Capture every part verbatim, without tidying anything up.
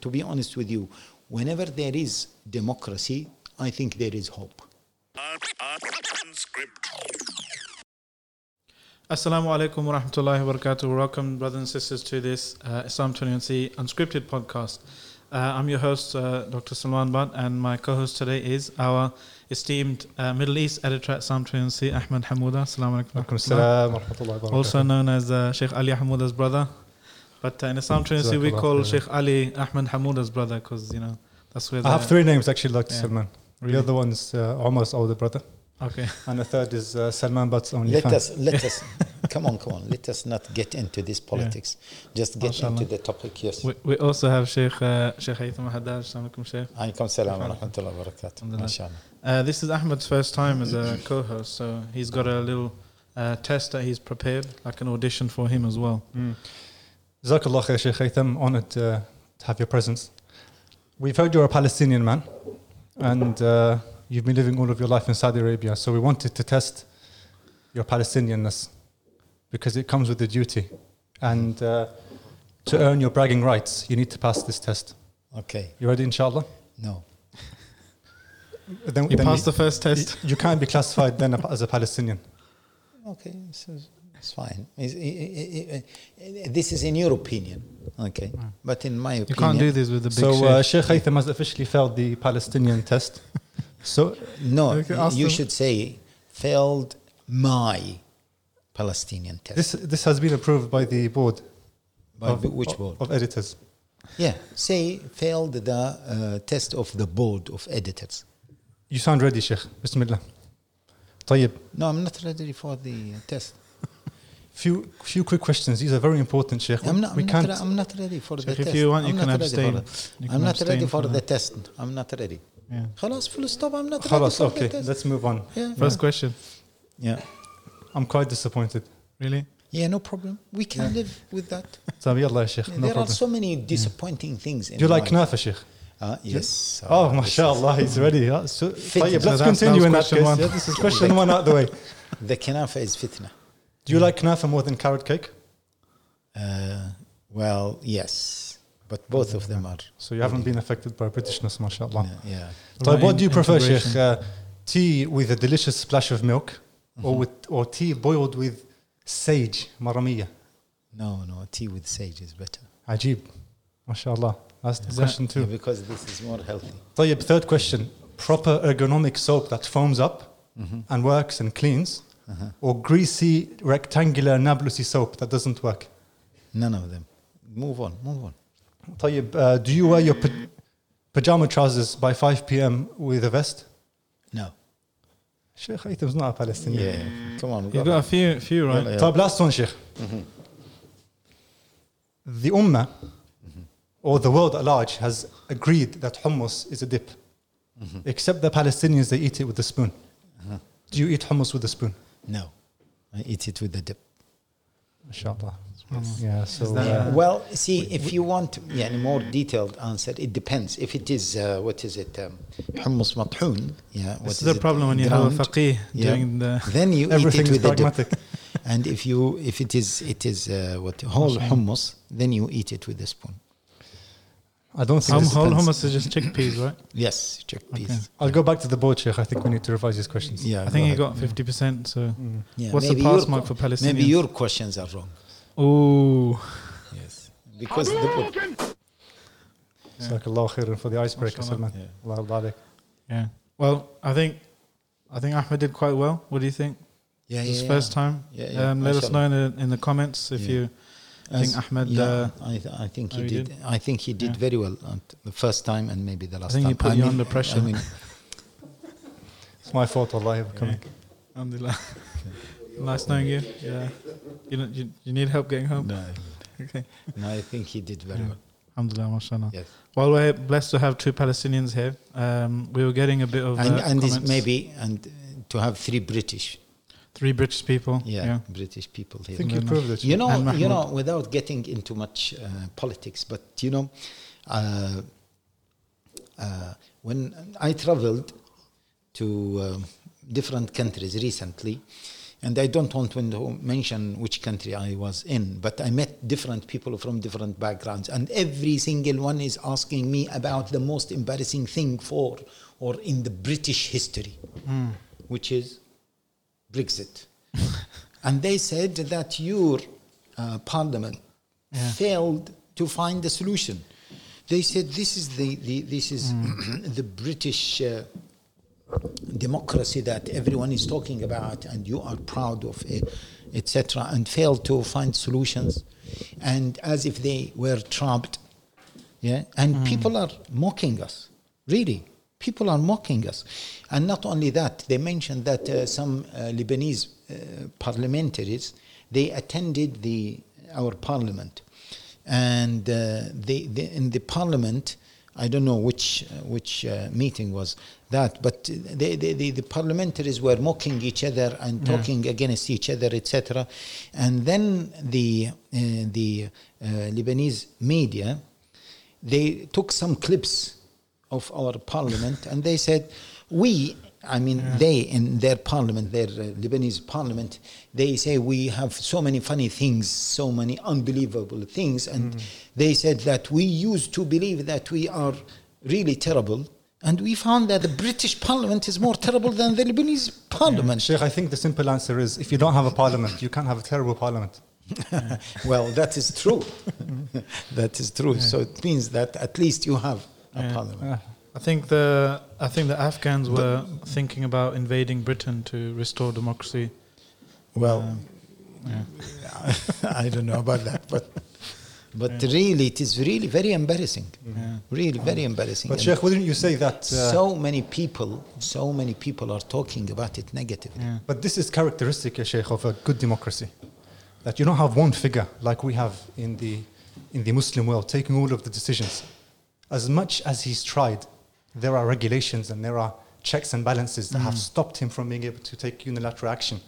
to be honest with you, whenever there is democracy, I think there is hope. Assalamu alaikum wa rahmatullahi wa barakatuh. Welcome, brothers and sisters, to this uh, Islam twenty-one C unscripted podcast. Uh, I'm your host, uh, Doctor Salman Butt, and my co-host today is our esteemed uh, Middle East editor at Islam twenty-one C, Ahmed Hamouda. Assalamu alaikum. Also known as uh, Sheikh Ali Hamouda's brother. But uh, in Islam twenty-one C, we call Sheikh Ali Ahmed Hamouda's brother because, you know, that's where I have three names actually, Doctor Yeah. Salman. Really? The other one's uh, Umar's older brother. Okay. And the third is uh, Salman Butt's only let fan. Us, let us, come on, come on. Let us not get into this politics. Yeah. Just get Inshallah. into the topic, yes. We, we also have Sheikh uh, Sheikh Haytham Haddad. Assalamu alaikum, Sheikh. Alaikum salam wa rahmatullahi wa barakatuh. Inshallah. Uh, this is Ahmed's first time as a co-host, so he's got a little uh, test that he's prepared, like an audition for him as well. Mm. Jazakallah khair, Sheikh Haytham. Honored uh, to have your presence. We've heard you're a Palestinian man, and uh, you've been living all of your life in Saudi Arabia. So we wanted to test your Palestinianness because it comes with a duty. And uh, to earn your bragging rights, you need to pass this test. Okay. You ready, inshallah? No. Then, you then passed you, the first test. You, you can't be classified then as a Palestinian. Okay, so it's fine. It's, it, it, it, this is in your opinion. Okay, wow. But in my opinion... You can't do this with the big So uh, Sheikh Haytham has officially failed the Palestinian test. So no, you, you should say failed my Palestinian test. This this has been approved by the board. By of, which board? Of editors. Yeah, say failed the uh, test of the board of editors. You sound ready, Sheikh. Bismillah. طيب. No, I'm not ready for the test. Few few quick questions. These are very important, Sheikh. I'm not, we I'm can't. Not, I'm not ready for Sheikh, the if test. If you want, you I'm can abstain. You can I'm not ready for, for the test. I'm not ready. Yeah. Khalas, full stop. I'm not Khalas, ready for okay. the test. Let's move on. Yeah. First yeah. question. Yeah. I'm quite disappointed. Really? Yeah, no problem. We can yeah. live with that. Sabiyallah, Sheikh. No there problem. Are so many disappointing yeah. things. In Do you like Kanafa, Sheikh? Uh, yes. Oh, mashallah, he's ready. Yeah. So, طيب, let's continue in that case. Yeah, this is question one out the way. The Kanafa is fitna. Do you like knafa more than carrot cake? Uh, well, yes, but both of them are. So you haven't really been affected by Britishness, mashallah. Yeah. yeah. So right. What do you prefer, Sheikh? Uh, tea with a delicious splash of milk, mm-hmm. or with or tea boiled with sage, maramiyah? No, no, tea with sage is better. Ajib, mashallah. That's the yeah. question too. Yeah, because this is more healthy. طيب, third question: proper ergonomic soap that foams up mm-hmm. and works and cleans. Uh-huh. Or greasy rectangular nablusi soap that doesn't work. None of them. Move on, move on. Tayyib, uh, do you wear your pa- pajama trousers by five p.m. with a vest? No. Sheikh Haytham's not a Palestinian. Yeah, come on. You've got, got a few, few right? Yeah, yeah. Tayyib, last one, Sheikh. Mm-hmm. The Ummah, mm-hmm. or the world at large, has agreed that hummus is a dip. Mm-hmm. Except the Palestinians, they eat it with a spoon. Uh-huh. Do you eat hummus with a spoon? No, I eat it with the dip. Inshallah. Yes. Yeah, so yeah. Well, see, we, if we, you want yeah, a more detailed answer, it depends. If it is, uh, what is it, um, hummus mathoon? Yeah, what this is, is the problem when you ground, have a faqih yeah, doing the... Then you eat it with the dip. And if you, if it is, it is uh, what whole hummus, then you eat it with a spoon. I don't think this whole hummus is just chickpeas, right? Yes, chickpeas. Okay. I'll go back to the board, Sheikh. I think we need to revise these questions. Yeah, I think go you got fifty yeah. percent. So, mm. yeah. what's maybe the pass mark for Palestinians? Maybe your questions are wrong. Oh, yes, because the book. It's like Allah khairan for the icebreaker, Salman. Yeah. yeah. Well, I think, I think Ahmed did quite well. What do you think? Yeah, yeah. This yeah. first time. Yeah, yeah. Um, let us know in the, in the comments if yeah. you. I think Ahmed. Yeah, uh, I, th- I think he did. did. I think he did yeah. very well the first time and maybe the last time. I think time. he put I you mean, under pressure. I mean, it's my fault, Allah. Coming. Alhamdulillah. Okay. Nice knowing you. Yeah. You, don't, you you need help getting home. No. Okay. No, I think he did very yeah. well. Alhamdulillah, mashallah. Yes. Well, we're blessed to have two Palestinians here. Um, we were getting a bit of and, uh, and this maybe and to have three British. Three British people. Yeah, yeah. British people. Here. I think you proved it. You know, you know, without getting into much uh, politics, but you know, uh, uh, when I traveled to uh, different countries recently, And I don't want to mention which country I was in, but I met different people from different backgrounds, and every single one is asking me about the most embarrassing thing for or in the British history, mm. which is Brexit. And they said that your uh, parliament yeah. failed to find a solution. They said this is the, the this is mm. the British uh, democracy that everyone is talking about, and you are proud of it, et cetera, and failed to find solutions, and as if they were trapped, yeah. And mm. people are mocking us, really. People are mocking us, and not only that, they mentioned that uh, some uh, Lebanese uh, parliamentaries, they attended the our parliament. And uh, they, they, in the parliament, I don't know which uh, which uh, meeting was that, but they, they, they, the parliamentaries were mocking each other and yeah. talking against each other, et cetera. And then the uh, the uh, Lebanese media, they took some clips of our parliament, and they said, we, I mean, yeah. they in their parliament, their uh, Lebanese parliament, they say we have so many funny things, so many unbelievable things, and mm. they said that we used to believe that we are really terrible, and we found that the British parliament is more terrible than the Lebanese parliament. Yeah. Sheikh, I think the simple answer is, if you don't have a parliament, you can't have a terrible parliament. Well, that is true. That is true. Yeah. So it means that at least you have a yeah. parliament. Uh. I think the I think the Afghans were the, thinking about invading Britain to restore democracy. Well, um, yeah. I don't know about that, but but yeah. really, it is really very embarrassing. Yeah. Really, very embarrassing. But Sheikh, wouldn't you say that uh, so many people, so many people are talking about it negatively? Yeah. But this is characteristic, Sheikh, of a good democracy, that you don't have one figure like we have in the in the Muslim world taking all of the decisions. As much as he's tried, there are regulations and there are checks and balances that mm. have stopped him from being able to take unilateral action.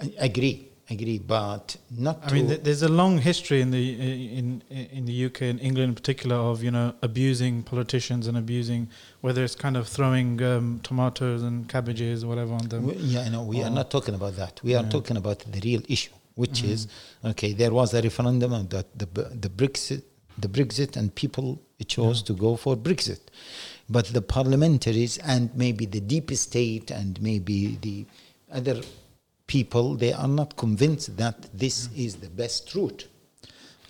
I agree, agree, but not. I mean, there's a long history in the in in the U K and England in particular of, you know, abusing politicians and abusing, whether it's kind of throwing um, tomatoes and cabbages or whatever on them. We, yeah, no, we or, are not talking about that. We are yeah. talking about the real issue, which mm. is okay. There was a referendum on that the the Brexit, the Brexit, and people chose yeah. to go for Brexit. But the parliamentaries and maybe the deep state and maybe the other people, they are not convinced that this yeah. is the best route.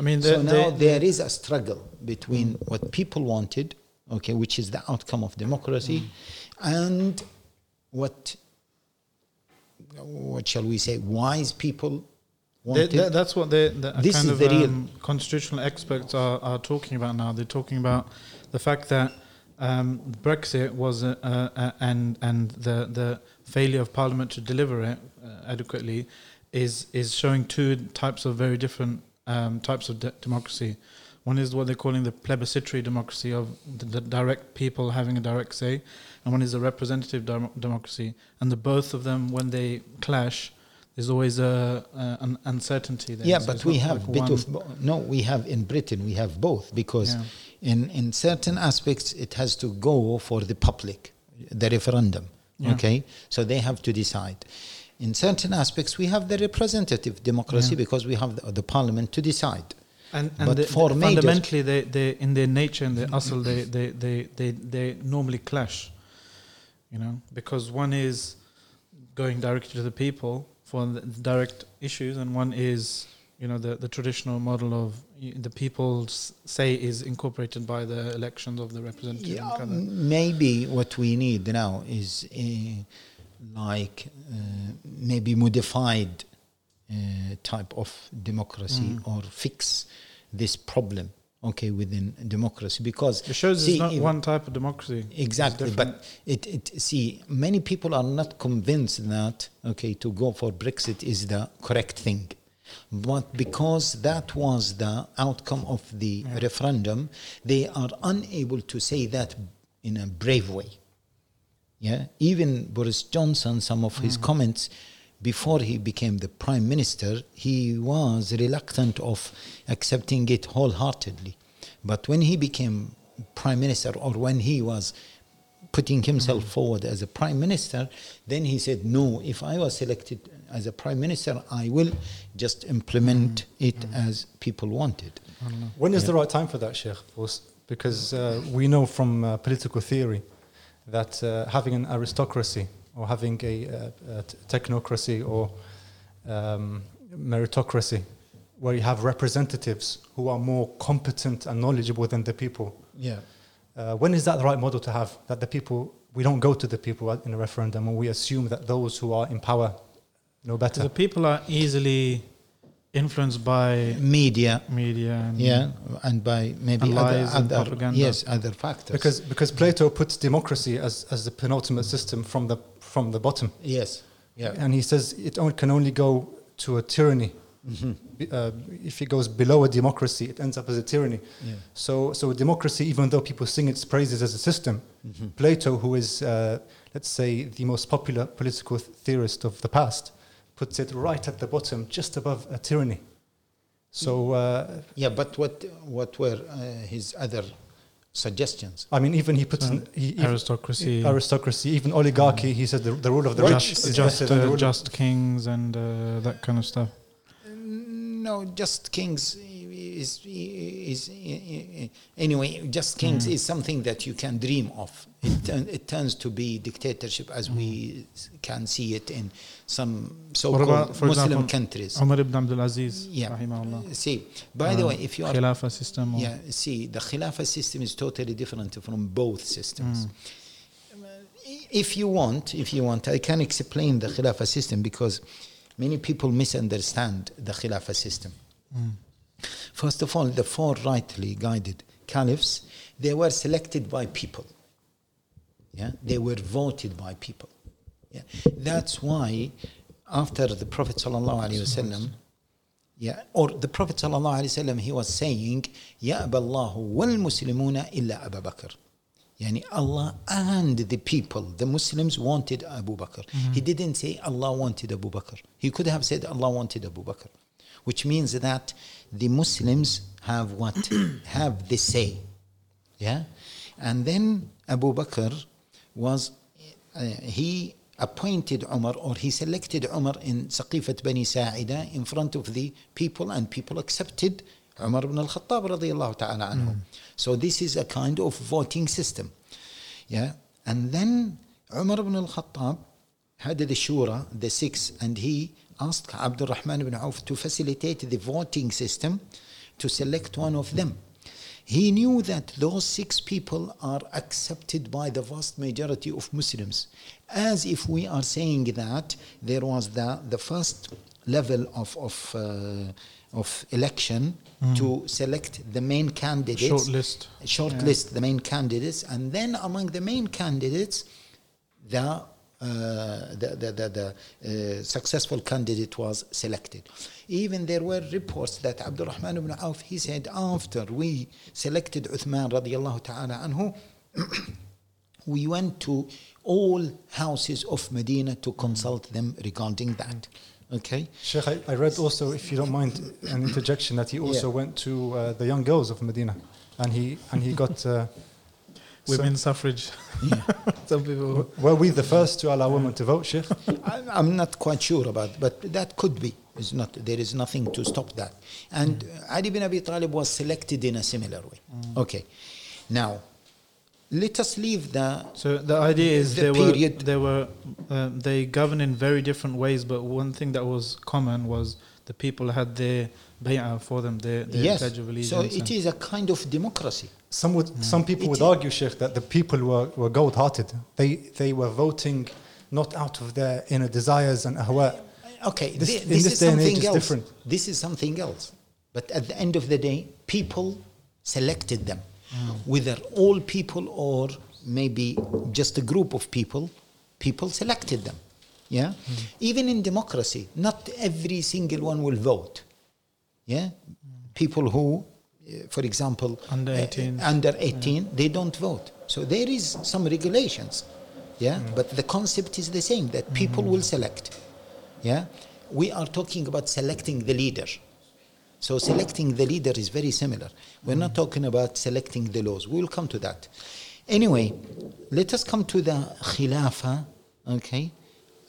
I mean, so now there is a struggle between mm. what people wanted, okay, which is the outcome of democracy, mm. and what, what shall we say, wise people wanted. They, they, that's what they, the this kind is of the real um, constitutional experts are, are talking about now. They're talking about the fact that Um, Brexit was uh, uh, and and the the failure of Parliament to deliver it uh, adequately is is showing two types of very different um, types of de- democracy. One is what they're calling the plebiscitary democracy of the, the direct people having a direct say, and one is a representative dem- democracy. And the both of them, when they clash, there's always a, a an uncertainty there. Yeah, so but we have like bit of bo- no. We have in Britain we have both because. Yeah. In, in certain aspects, it has to go for the public, the referendum, yeah. okay? So they have to decide. In certain aspects, we have the representative democracy yeah. because we have the, the parliament to decide. And, and but the, for the fundamentally, they, they, in their nature and their asl, they, they, they, they, they normally clash, you know? Because one is going directly to the people for the direct issues, and one is, you know, the, the traditional model of the people's say is incorporated by the elections of the representatives. Yeah, kind of. Maybe what we need now is a, like uh, maybe modified uh, type of democracy mm. or fix this problem, okay, within democracy. Because it shows see, it's not if, one type of democracy. Exactly, but it, it see, many people are not convinced that, okay, to go for Brexit is the correct thing. But because that was the outcome of the yeah. referendum, they are unable to say that in a brave way. Yeah, even Boris Johnson, some of mm. his comments before he became the prime minister, he was reluctant of accepting it wholeheartedly. But when he became prime minister, or when he was putting himself mm. forward as a prime minister, then he said, no, if I was selected as a prime minister, I will just implement mm. it mm. as people wanted. When is yeah. the right time for that, Sheikh? Because uh, we know from uh, political theory that uh, having an aristocracy or having a, a, a technocracy or um, meritocracy, where you have representatives who are more competent and knowledgeable than the people. Yeah. Uh, when is that the right model to have? That the people, we don't go to the people in a referendum, or we assume that those who are in power know better. The people are easily influenced by media, media, and yeah, and by maybe and other, and other propaganda. Yes, other factors. Because because Plato puts democracy as as the penultimate system from the from the bottom. Yes. Yeah. And he says it only, can only go to a tyranny. Mm-hmm. Uh, if it goes below a democracy, it ends up as a tyranny. Yeah. So, so a democracy, even though people sing its praises as a system, mm-hmm. Plato, who is, uh, let's say, the most popular political th- theorist of the past, puts it right at the bottom, just above a tyranny. So, uh, yeah, but what what were uh, his other suggestions? I mean, even he puts um, in, he, aristocracy, even, aristocracy, even oligarchy. Um, he said the, the rule of the rich, just, just, uh, the just kings and uh, that kind of stuff. No, just kings is, is, is anyway. Just kings mm. is something that you can dream of. It, it turns to be dictatorship, as mm. we can see it in some so-called about, Muslim example, countries. Umar ibn Abdul Aziz, yeah. rahimahullah. See, by uh, the way, if you are Khilafah system, yeah. See, the Khilafah system is totally different from both systems. Mm. If you want, if you want, I can explain the Khilafah system because many people misunderstand the Khilafah system. Mm. First of all, the four rightly guided caliphs, they were selected by people. Yeah, they were voted by people. Yeah, that's why after the Prophet sallallahu alaihi wasallam, yeah, or the Prophet sallallahu alaihi wasallam, he was saying, "Ya aballahu wal muslimuna illa Abu Bakr." Yani Allah and the people, the Muslims wanted Abu Bakr. Mm-hmm. He didn't say Allah wanted Abu Bakr. He could have said Allah wanted Abu Bakr, which means that the Muslims have what? Have the say. Yeah? And then Abu Bakr was, uh, he appointed Umar, or he selected Umar in Saqifat Bani Sa'idah in front of the people, and people accepted Umar ibn al Khattab radiyallahu ta'ala anhu. Mm. So this is a kind of voting system. Yeah. And then Umar ibn al Khattab had the shura, the six, and he asked Abdul Rahman ibn Awf to facilitate the voting system to select one of them. He knew that those six people are accepted by the vast majority of Muslims, as if we are saying that there was the, the first level of, of uh, of election mm. to select the main candidates. Short list. Short yeah. list, the main candidates. And then among the main candidates, the, uh, the, the, the, the uh, successful candidate was selected. Even there were reports that Abdul Rahman ibn Awf, he said, after we selected Uthman radiallahu ta'ala anhu, we went to all houses of Medina to consult them regarding that. Okay. Sheikh, I, I read also, if you don't mind an interjection, that he also yeah. went to uh, the young girls of Medina, and he and he got uh, women's suffrage. Yeah. Some people were we the first to allow women to vote, Sheikh? I'm, I'm not quite sure about, but that could be. It's not. There is nothing to stop that. And mm. Ali bin Abi Talib was selected in a similar way. Mm. Okay. Now, let us leave the. So the idea is the they, period. Were, they were uh, they governed in very different ways, but one thing that was common was the people had their bay'ah for them, their, their yes. pledge of allegiance. So it is a kind of democracy. Some would, mm. some people it would argue, Sheikh, that the people were, were gold-hearted. They they were voting not out of their inner desires and ahwa. Okay, this, this, this, this is something else. Different. This is something else. But at the end of the day, people selected them. Mm. Whether all people or maybe just a group of people, people selected them. Yeah, mm. Even in democracy, not every single one will vote. Yeah, people who, uh, for example, under eighteen, uh, under eighteen, yeah. they don't vote. So there is some regulations. Yeah, mm. but the concept is the same, that people mm. will select. Yeah, we are talking about selecting the leader. So selecting the leader is very similar. We're not talking about selecting the laws. We'll come to that. Anyway, let us come to the Khilafah, okay,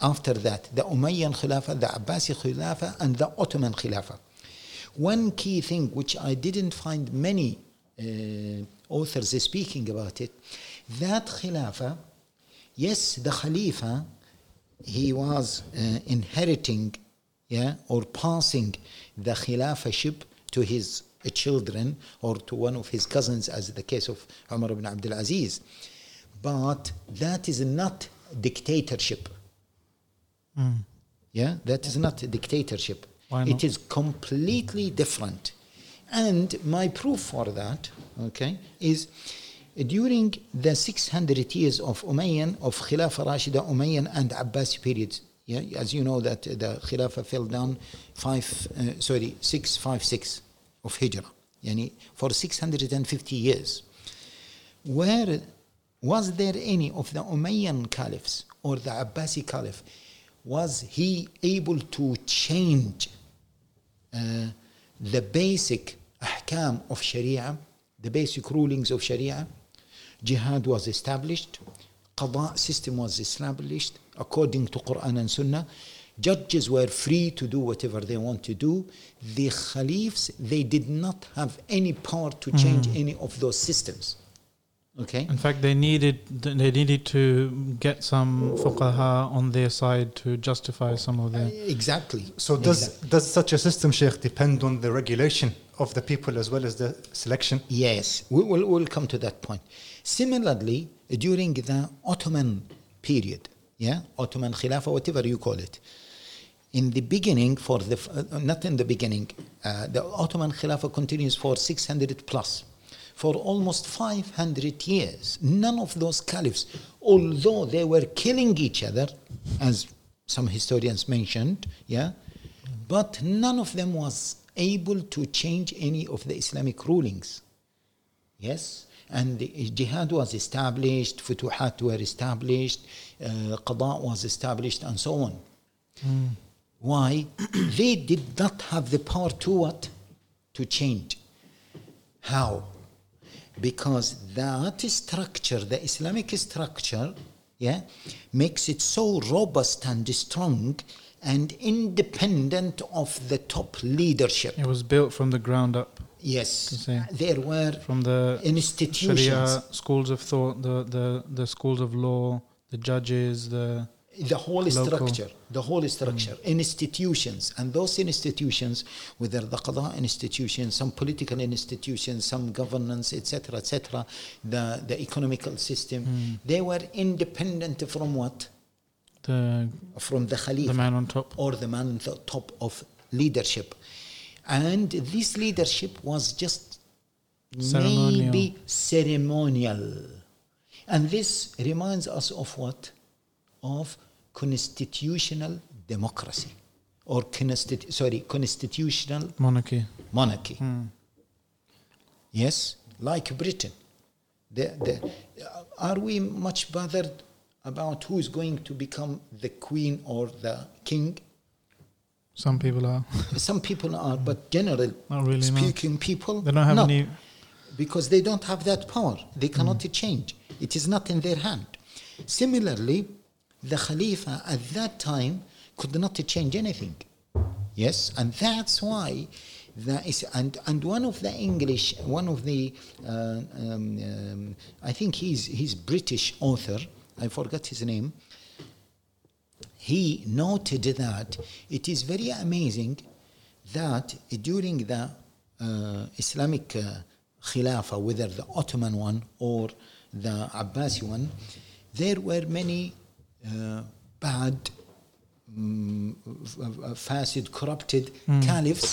after that, the Umayyad Khilafah, the Abbasi Khilafah, and the Ottoman Khilafah. One key thing which I didn't find many uh, authors speaking about it, that Khilafah, yes, the Khalifa, he was uh, inheriting, yeah, or passing the Khilafahship to his children or to one of his cousins, as the case of Umar ibn Abdul Aziz. But that is not dictatorship. Mm. Yeah, that is not a dictatorship. Why not? It is completely different. And my proof for that, okay, is during the six hundred years of Umayyan, of Khilafah Rashida, Umayyan and Abbasi periods. Yeah, as you know that the Khilafah fell down five, uh, sorry, six five six of Hijrah, yani for six hundred fifty years. Where was there any of the Umayyan caliphs or the Abbasi caliph? Was he able to change uh, the basic ahkam of Sharia, the basic rulings of Sharia? Jihad was established, Qada system was established according to Quran and Sunnah. Judges were free to do whatever they want to do. The Khalifs, they did not have any power to change mm. any of those systems. Okay. In fact, they needed they needed to get some fuqaha on their side to justify some of their... Exactly. So does exactly. does such a system, Sheikh, depend on the regulation of the people as well as the selection? Yes, we will we'll come to that point. Similarly, during the Ottoman period, yeah, Ottoman Khilafah, whatever you call it, in the beginning, for the uh, not in the beginning, uh, the Ottoman Khilafah continues for six hundred plus. For almost five hundred years, none of those caliphs, although they were killing each other, as some historians mentioned, yeah, but none of them was able to change any of the Islamic rulings. Yes, and the jihad was established, futuhat were established, uh, qada was established, and so on. Mm. Why? They did not have the power to what? To change. How? Because that structure, the Islamic structure, yeah, makes it so robust and strong and independent of the top leadership. It was built from the ground up. Yes, there were from the institutions, Sharia, schools of thought, the, the, the schools of law, the judges, the the whole local. structure, the whole structure, mm. institutions, and those institutions, whether the Qada institutions, some political institutions, some governance, et cetera, et cetera, the the economical system, mm. they were independent from what? The from the Khalifa, the man on top, or the man on the top of leadership, and this leadership was just ceremonial. maybe ceremonial, and this reminds us of what? Of constitutional democracy, or constitu- sorry, constitutional monarchy. Monarchy. Mm. Yes, like Britain. The, the, are we much bothered about who is going to become the queen or the king? Some people are. Some people are, but generally really, speaking, no. people they don't have no, any, because they don't have that power. They cannot mm. change. It is not in their hand. Similarly, the Khalifa at that time could not change anything. Yes, and that's why that is, and, and one of the English, one of the, uh, um, um, I think he's, he's British author, I forgot his name, he noted that it is very amazing that during the uh, Islamic uh, Khilafah, whether the Ottoman one or the Abbasi one, there were many Uh, bad, um, facid, corrupted mm. caliphs,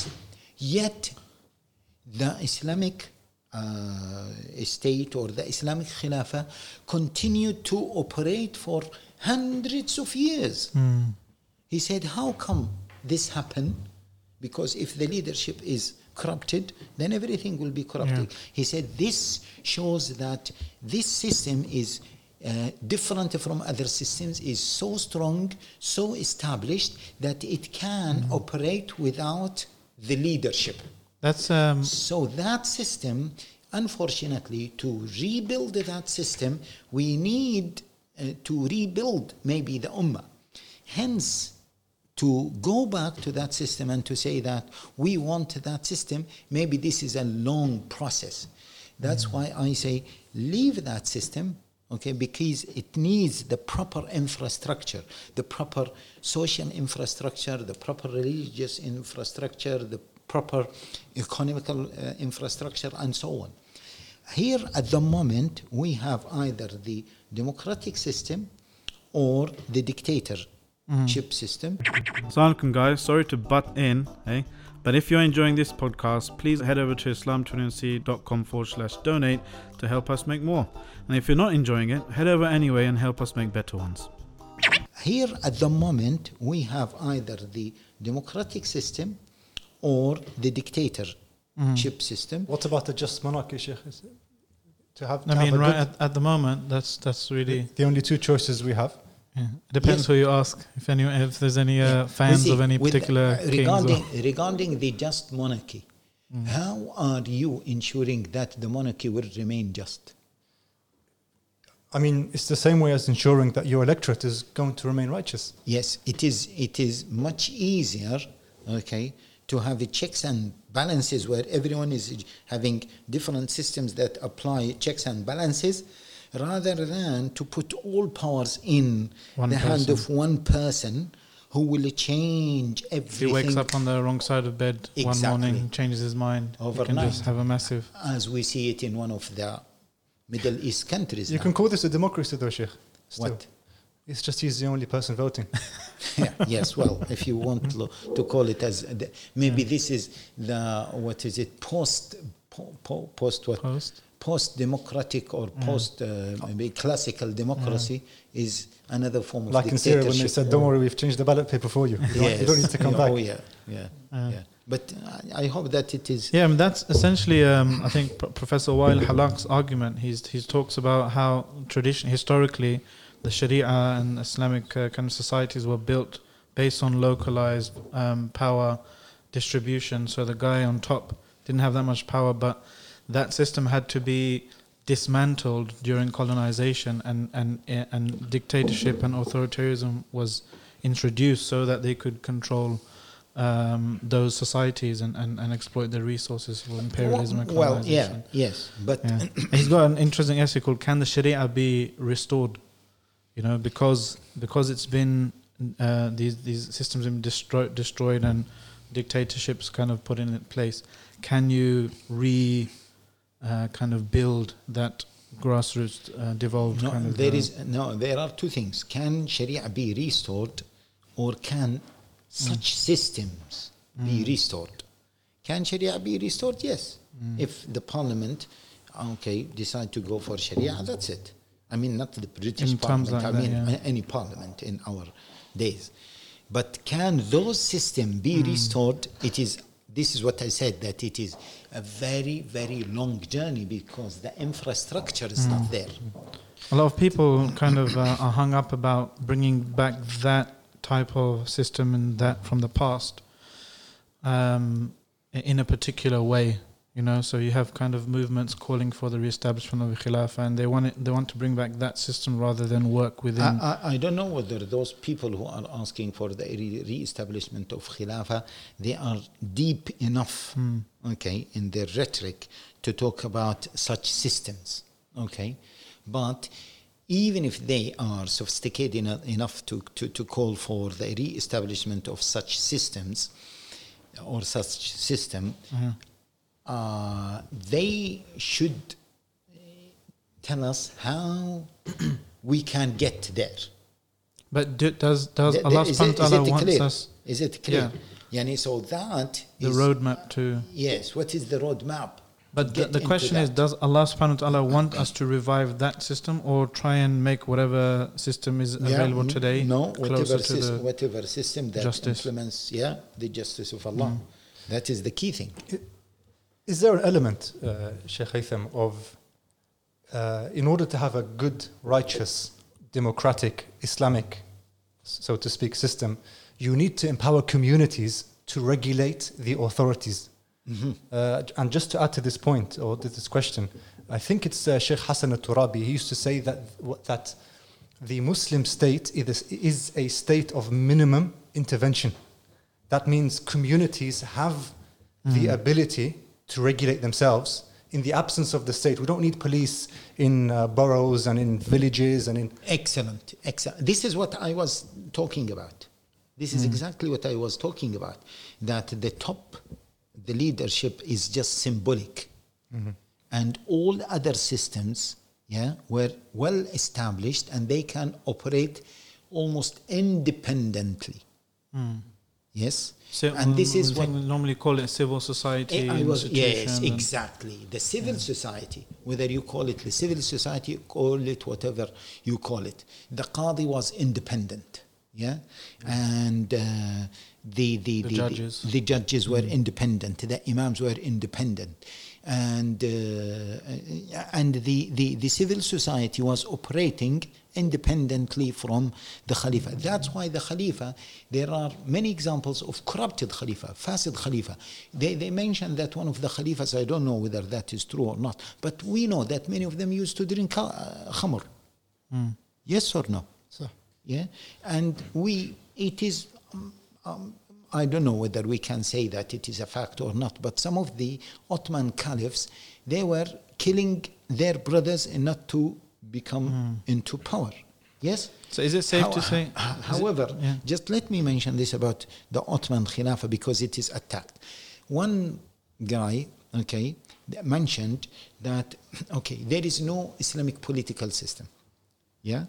yet the Islamic uh, state or the Islamic Khilafah continued to operate for hundreds of years. Mm. He said, how come this happened? Because if the leadership is corrupted, then everything will be corrupted. Yeah. He said, this shows that this system is Uh, different from other systems, is so strong, so established that it can mm-hmm. operate without the leadership. That's um, so that system, unfortunately, to rebuild that system, we need uh, to rebuild maybe the Ummah. Hence, to go back to that system and to say that we want that system, maybe this is a long process. That's mm-hmm. why I say leave that system, okay, because it needs the proper infrastructure, the proper social infrastructure, the proper religious infrastructure, the proper economical uh, infrastructure, and so on. Here at the moment, we have either the democratic system or the dictatorship mm. system. Assalamu alaikum, guys. Sorry to butt in, hey? But if you're enjoying this podcast, please head over to Islam twenty-one C dot com forward slash donate to help us make more. And if you're not enjoying it, head over anyway and help us make better ones. Here at the moment, we have either the democratic system or the dictatorship mm. system. What about the just monarchy, Sheikh? To have, to I mean, have right at, at the moment, that's that's really the only two choices we have. Yeah. Depends yes. who you ask. If any, if there's any uh, fans see, of any particular uh, regarding kings or regarding the just monarchy, mm. how are you ensuring that the monarchy will remain just? I mean, it's the same way as ensuring that your electorate is going to remain righteous. Yes, it is. It is much easier, okay, to have the checks and balances where everyone is having different systems that apply checks and balances, rather than to put all powers in one the person. hand of one person who will change everything. He wakes up on the wrong side of bed exactly. one morning, changes his mind. Overnight. You can just have a massive... As we see it in one of the Middle East countries You now. Can call this a democracy though, Sheikh. Still. What? It's just he's the only person voting. yeah, yes, well, if you want lo- to call it as... The, maybe yeah. this is the, what is it, post... Po- po- post what? Post? Post-democratic or mm. post-classical uh, democracy mm. is another form of like dictatorship. Like in Syria when they said, don't worry, we've changed the ballot paper for you. You, yes. don't, you don't need to come back. Oh, yeah, yeah, uh, yeah. But I, I hope that it is... Yeah, I mean, that's essentially, um, I think, P- Professor Wael Halak's argument. He's He talks about how tradition, historically the Sharia and Islamic uh, kind of societies were built based on localized um, power distribution. So the guy on top didn't have that much power, but... that system had to be dismantled during colonization, and, and and dictatorship and authoritarianism was introduced so that they could control um, those societies and, and, and exploit their resources for imperialism well, and colonization. Well, yeah, yes, but yeah. he's got an interesting essay called "Can the Sharia Be Restored?" You know, because because it's been uh, these these systems have been destroy, destroyed and dictatorships kind of put in place. Can you re Uh, kind of build that grassroots uh, devolved no, kind of... There is, no, there are two things. Can Sharia be restored, or can such mm. systems mm. be restored? Can Sharia be restored? Yes. Mm. If the parliament, okay, decide to go for Sharia, that's it. I mean, not the British in parliament, like I that, mean yeah. any parliament in our days. But can those systems be mm. restored? It is... This is what I said, that it is a very, very long journey because the infrastructure is mm. not there. A lot of people kind of uh, are hung up about bringing back that type of system and that from the past um, in a particular way, you know. So you have kind of movements calling for the re-establishment of the Khilafah, and they want it, they want to bring back that system rather than work within... I, I, I don't know whether those people who are asking for the re- re-establishment of Khilafah, they are deep enough, mm. okay, in their rhetoric to talk about such systems, okay? But even if they are sophisticated enough, enough to, to, to call for the re-establishment of such systems or such system... Mm-hmm. Uh, they should tell us how we can get there. But do, does does the, Allah subhanahu wa ta'ala wants us... Is it clear? Yeah. Yani, so that the is... The roadmap to... Yes, what is the roadmap? But the, the question is, does Allah subhanahu wa ta'ala want us to revive that system or try and make whatever system is yeah, available today no, closer whatever to system, the whatever system that justice. implements yeah, the justice of Allah. Mm. That is the key thing. It, Is there an element, uh, Sheikh Haytham, of uh, in order to have a good, righteous, democratic, Islamic, so to speak, system, you need to empower communities to regulate the authorities? Mm-hmm. Uh, and just to add to this point, or to this question, I think it's uh, Sheikh Hassan al-Turabi, he used to say that that the Muslim state is a state of minimum intervention. That means communities have mm. the ability to regulate themselves in the absence of the state. We don't need police in uh, boroughs and in villages and in... Excellent, excellent. This is what I was talking about. This is mm. exactly what I was talking about, that the top, the leadership is just symbolic. Mm-hmm. And all other systems, yeah, were well established and they can operate almost independently. Mm. Yes? So, and this is what we normally call it a civil society. I was, yes, exactly. The civil yeah. society, whether you call it the civil society, call it whatever you call it. The Qadi was independent. Yeah, and uh, the, the, the, the judges, the, the judges were mm. independent. The imams were independent, and uh, and the, the, the civil society was operating independently from the Khalifa. That's why the Khalifa. There are many examples of corrupted Khalifa, fasid Khalifa. They they mentioned that one of the Khalifas. I don't know whether that is true or not, but we know that many of them used to drink khamr. Mm. Yes or no? So. Yeah, and we, it is, um, um, I don't know whether we can say that it is a fact or not, but some of the Ottoman caliphs, they were killing their brothers not to become mm. into power. Yes? So is it safe How, to say? However, it, yeah. just let me mention this about the Ottoman Khilafah because it is attacked. One guy, okay, mentioned that, okay, there is no Islamic political system. Yeah?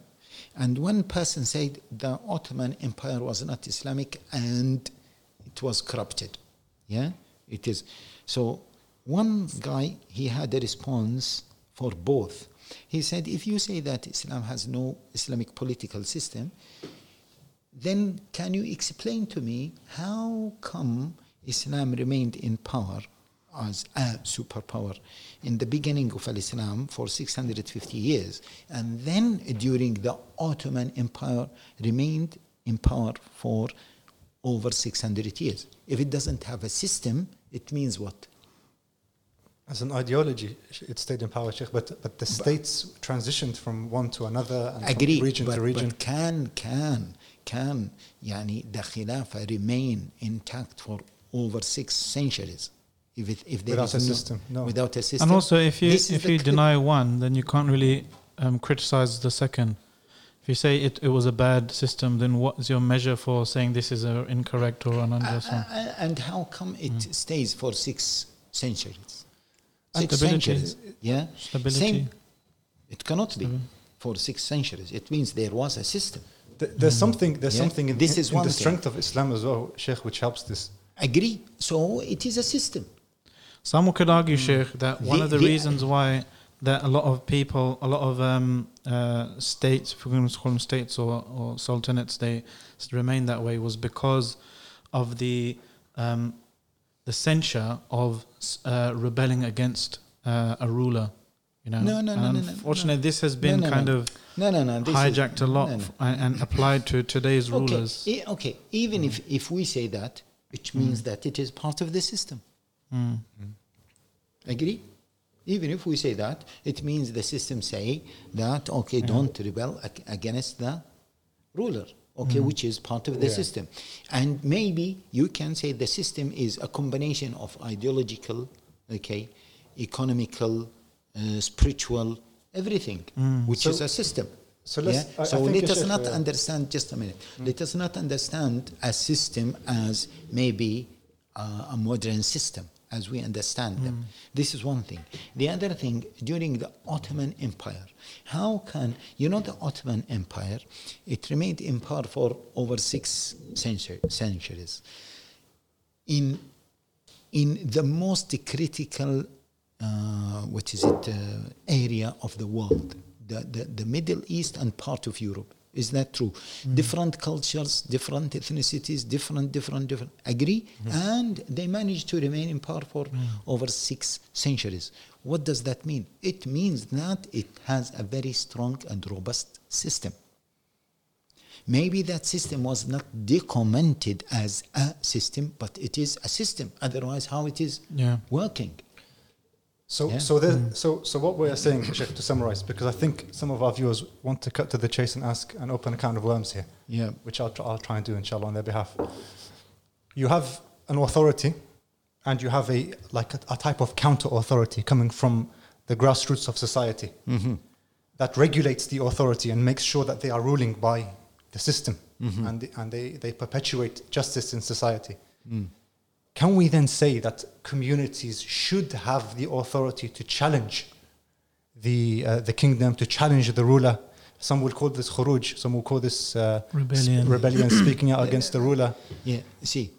And one person said the Ottoman Empire was not Islamic and it was corrupted. Yeah, it is. So one guy, he had a response for both. He said, if you say that Islam has no Islamic political system, then can you explain to me how come Islam remained in power as a superpower in the beginning of Islam for six hundred fifty years, and then during the Ottoman Empire remained in power for over six hundred years. If it doesn't have a system, it means what? As an ideology, it stayed in power, Sheikh, but, but the states but transitioned from one to another and agree, from region but, to region. But can, can, can yani the Khilafah remain intact for over six centuries? If it, if there without is a no, system, no. Without a system. And also, if you this if you cri- deny one, then you can't really um, criticize the second. If you say it, it was a bad system, then what's your measure for saying this is a incorrect or an unjust uh, one? Uh, and how come it mm. stays for six centuries? Six Stability. centuries, yeah. Stability. Same, it cannot be Stability. for six centuries. It means there was a system. Th- there's mm. something. There's yeah? something in, this is in the strength thing. of Islam as well, Sheikh, which helps this. Agree. So it is a system. Some could argue, Sheikh, that one the, of the, the reasons why that a lot of people, a lot of um, uh, states, if we're going to call them states or, or sultanates, they remain that way was because of the um, the censure of uh, rebelling against uh, a ruler. You know, no, no, no, and no, no, unfortunately, no. this has been no, no, kind no. of no, no, no, hijacked is, a lot no, no. and, and applied to today's okay. rulers. E- okay, even mm. if, if we say that, which means mm. that it is part of the system. Mm. Agree? Even if we say that, it means the system say that, okay, yeah. don't rebel ag- against the ruler, okay, mm. which is part of the yeah. system. And maybe you can say the system is a combination of ideological, okay, economical, uh, spiritual, everything, mm. which so, is a system. So, let's, yeah? I, so I let us not right. understand, just a minute, mm. let us not understand a system as maybe uh, a modern system. As we understand them. Mm. This is one thing. The other thing, during the Ottoman Empire, how can, you know the Ottoman Empire, it remained in power for over six century, centuries. In in the most critical, uh, what is it, uh, area of the world, the, the, the Middle East and part of Europe. Is that true? Mm. Different cultures, different ethnicities, different, different, different. Agree? Mm. And they managed to remain in power for mm. over six centuries. What does that mean? It means that it has a very strong and robust system. Maybe that system was not documented as a system, but it is a system. Otherwise, how it is yeah. working? So, yeah. so, there, mm. so, so what we're saying, Sheikh, to summarize, because I think some of our viewers want to cut to the chase and ask an open account of worms here, yeah. which I'll, I'll try and do, inshallah, on their behalf. You have an authority, and you have a like a, a type of counter-authority coming from the grassroots of society mm-hmm. that regulates the authority and makes sure that they are ruling by the system, mm-hmm. and, the, and they, they perpetuate justice in society. Mm. Can we then say that communities should have the authority to challenge the uh, the kingdom, to challenge the ruler? Some will call this khuruj, some will call this uh, rebellion, sp- rebellion speaking out against the ruler. Yeah, see,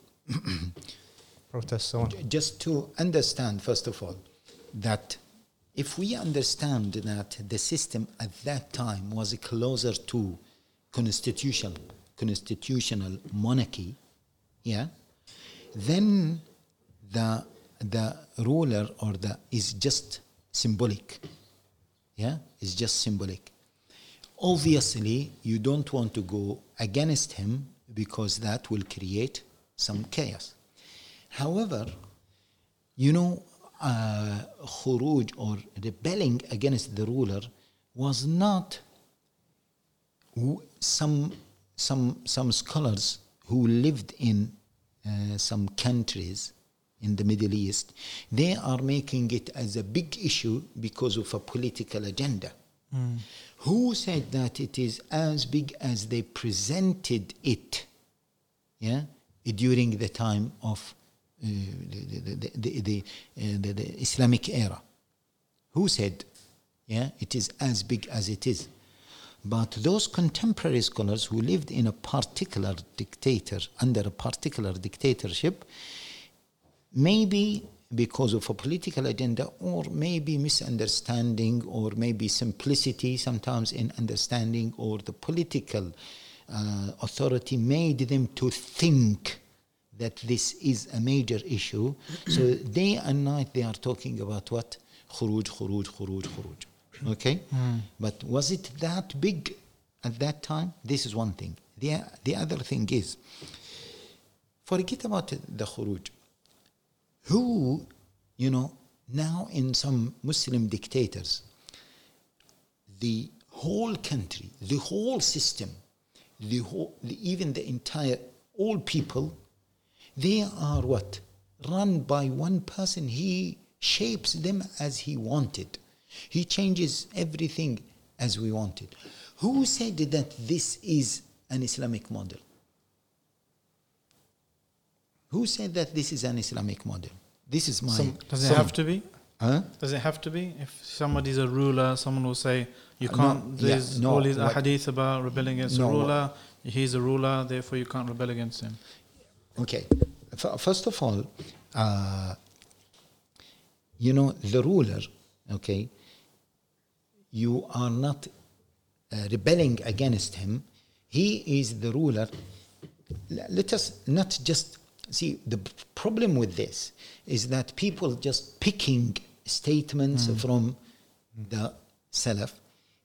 protest, so on. Just to understand, first of all, that if we understand that the system at that time was closer to constitutional constitutional monarchy, yeah. then the the ruler or the is just symbolic, yeah, it's just symbolic. Obviously, you don't want to go against him because that will create some chaos. However, you know, uh, khuruj or rebelling against the ruler was not w- some some some scholars who lived in. Uh, some countries in the Middle East, they are making it as a big issue because of a political agenda. Mm. Who said that it is as big as they presented it, yeah, during the time of uh, the, the, the, the, uh, the, the Islamic era? Who said, yeah, it is as big as it is? But those contemporary scholars who lived in a particular dictator, under a particular dictatorship, maybe because of a political agenda or maybe misunderstanding or maybe simplicity sometimes in understanding or the political uh, authority made them to think that this is a major issue. So day and night they are talking about what? Khuruj, khuruj, khuruj, khuruj. Okay, mm. but was it that big at that time? This is one thing. The, the other thing is, forget about the khuruj. Who, you know, now in some Muslim dictators, the whole country, the whole system, the whole, the, even the entire, all people, they are what? Run by one person. He shapes them as he wanted. He changes everything as we wanted. Who said that this is an Islamic model? Who said that this is an Islamic model? This is my... Some, does it some, have to be? Huh? Does it have to be? If somebody's a ruler, someone will say, you can't... No, there's yeah, no, all these right. ahadith about rebelling against no, a ruler. What? He's a ruler, therefore you can't rebel against him. Okay. F- first of all, uh, you know, the ruler... Okay, you are not uh, rebelling against him. He is the ruler. L- let us not just see the p- problem with this is that people just picking statements mm. from mm. the Salaf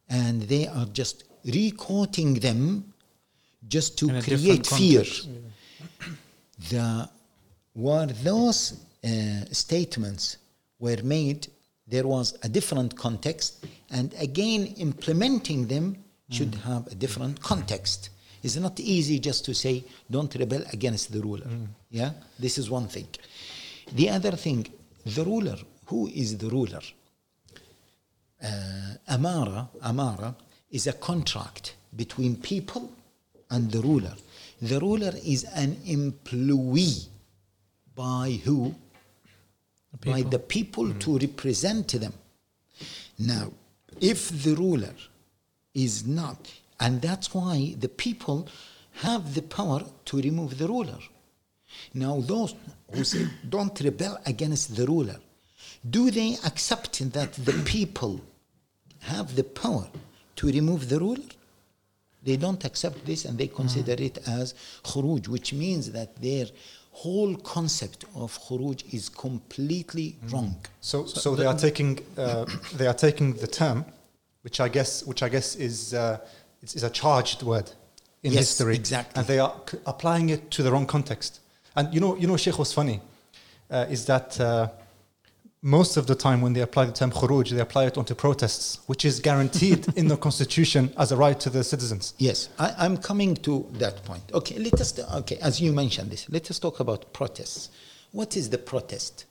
and they are just re-quoting them just to in create fear. Yeah. The were those uh, statements were made. There was a different context, and again, implementing them mm. should have a different context. It's not easy just to say, don't rebel against the ruler. Mm. Yeah, this is one thing. The other thing, the ruler, who is the ruler? Uh, Amara, Amara is a contract between people and the ruler. The ruler is an employee by who? People. By the people mm. to represent them. Now, if the ruler is not, and that's why the people have the power to remove the ruler. Now, those who say don't rebel against the ruler, do they accept that the people have the power to remove the ruler? They don't accept this and they consider mm. it as khuruj, which means that they're whole concept of khuruj is completely mm. wrong. So, so, so they are taking uh, they are taking the term, which I guess which I guess is uh, is, is a charged word in yes, history, exactly. And they are c- applying it to the wrong context. And you know, you know, Sheikh, was funny uh, is that uh, most of the time when they apply the term khuruj, they apply it onto protests, which is guaranteed in the constitution as a right to the citizens. Yes, I, I'm coming to that point. Okay, let us, okay, as you mentioned this, let us talk about protests. What is the protest?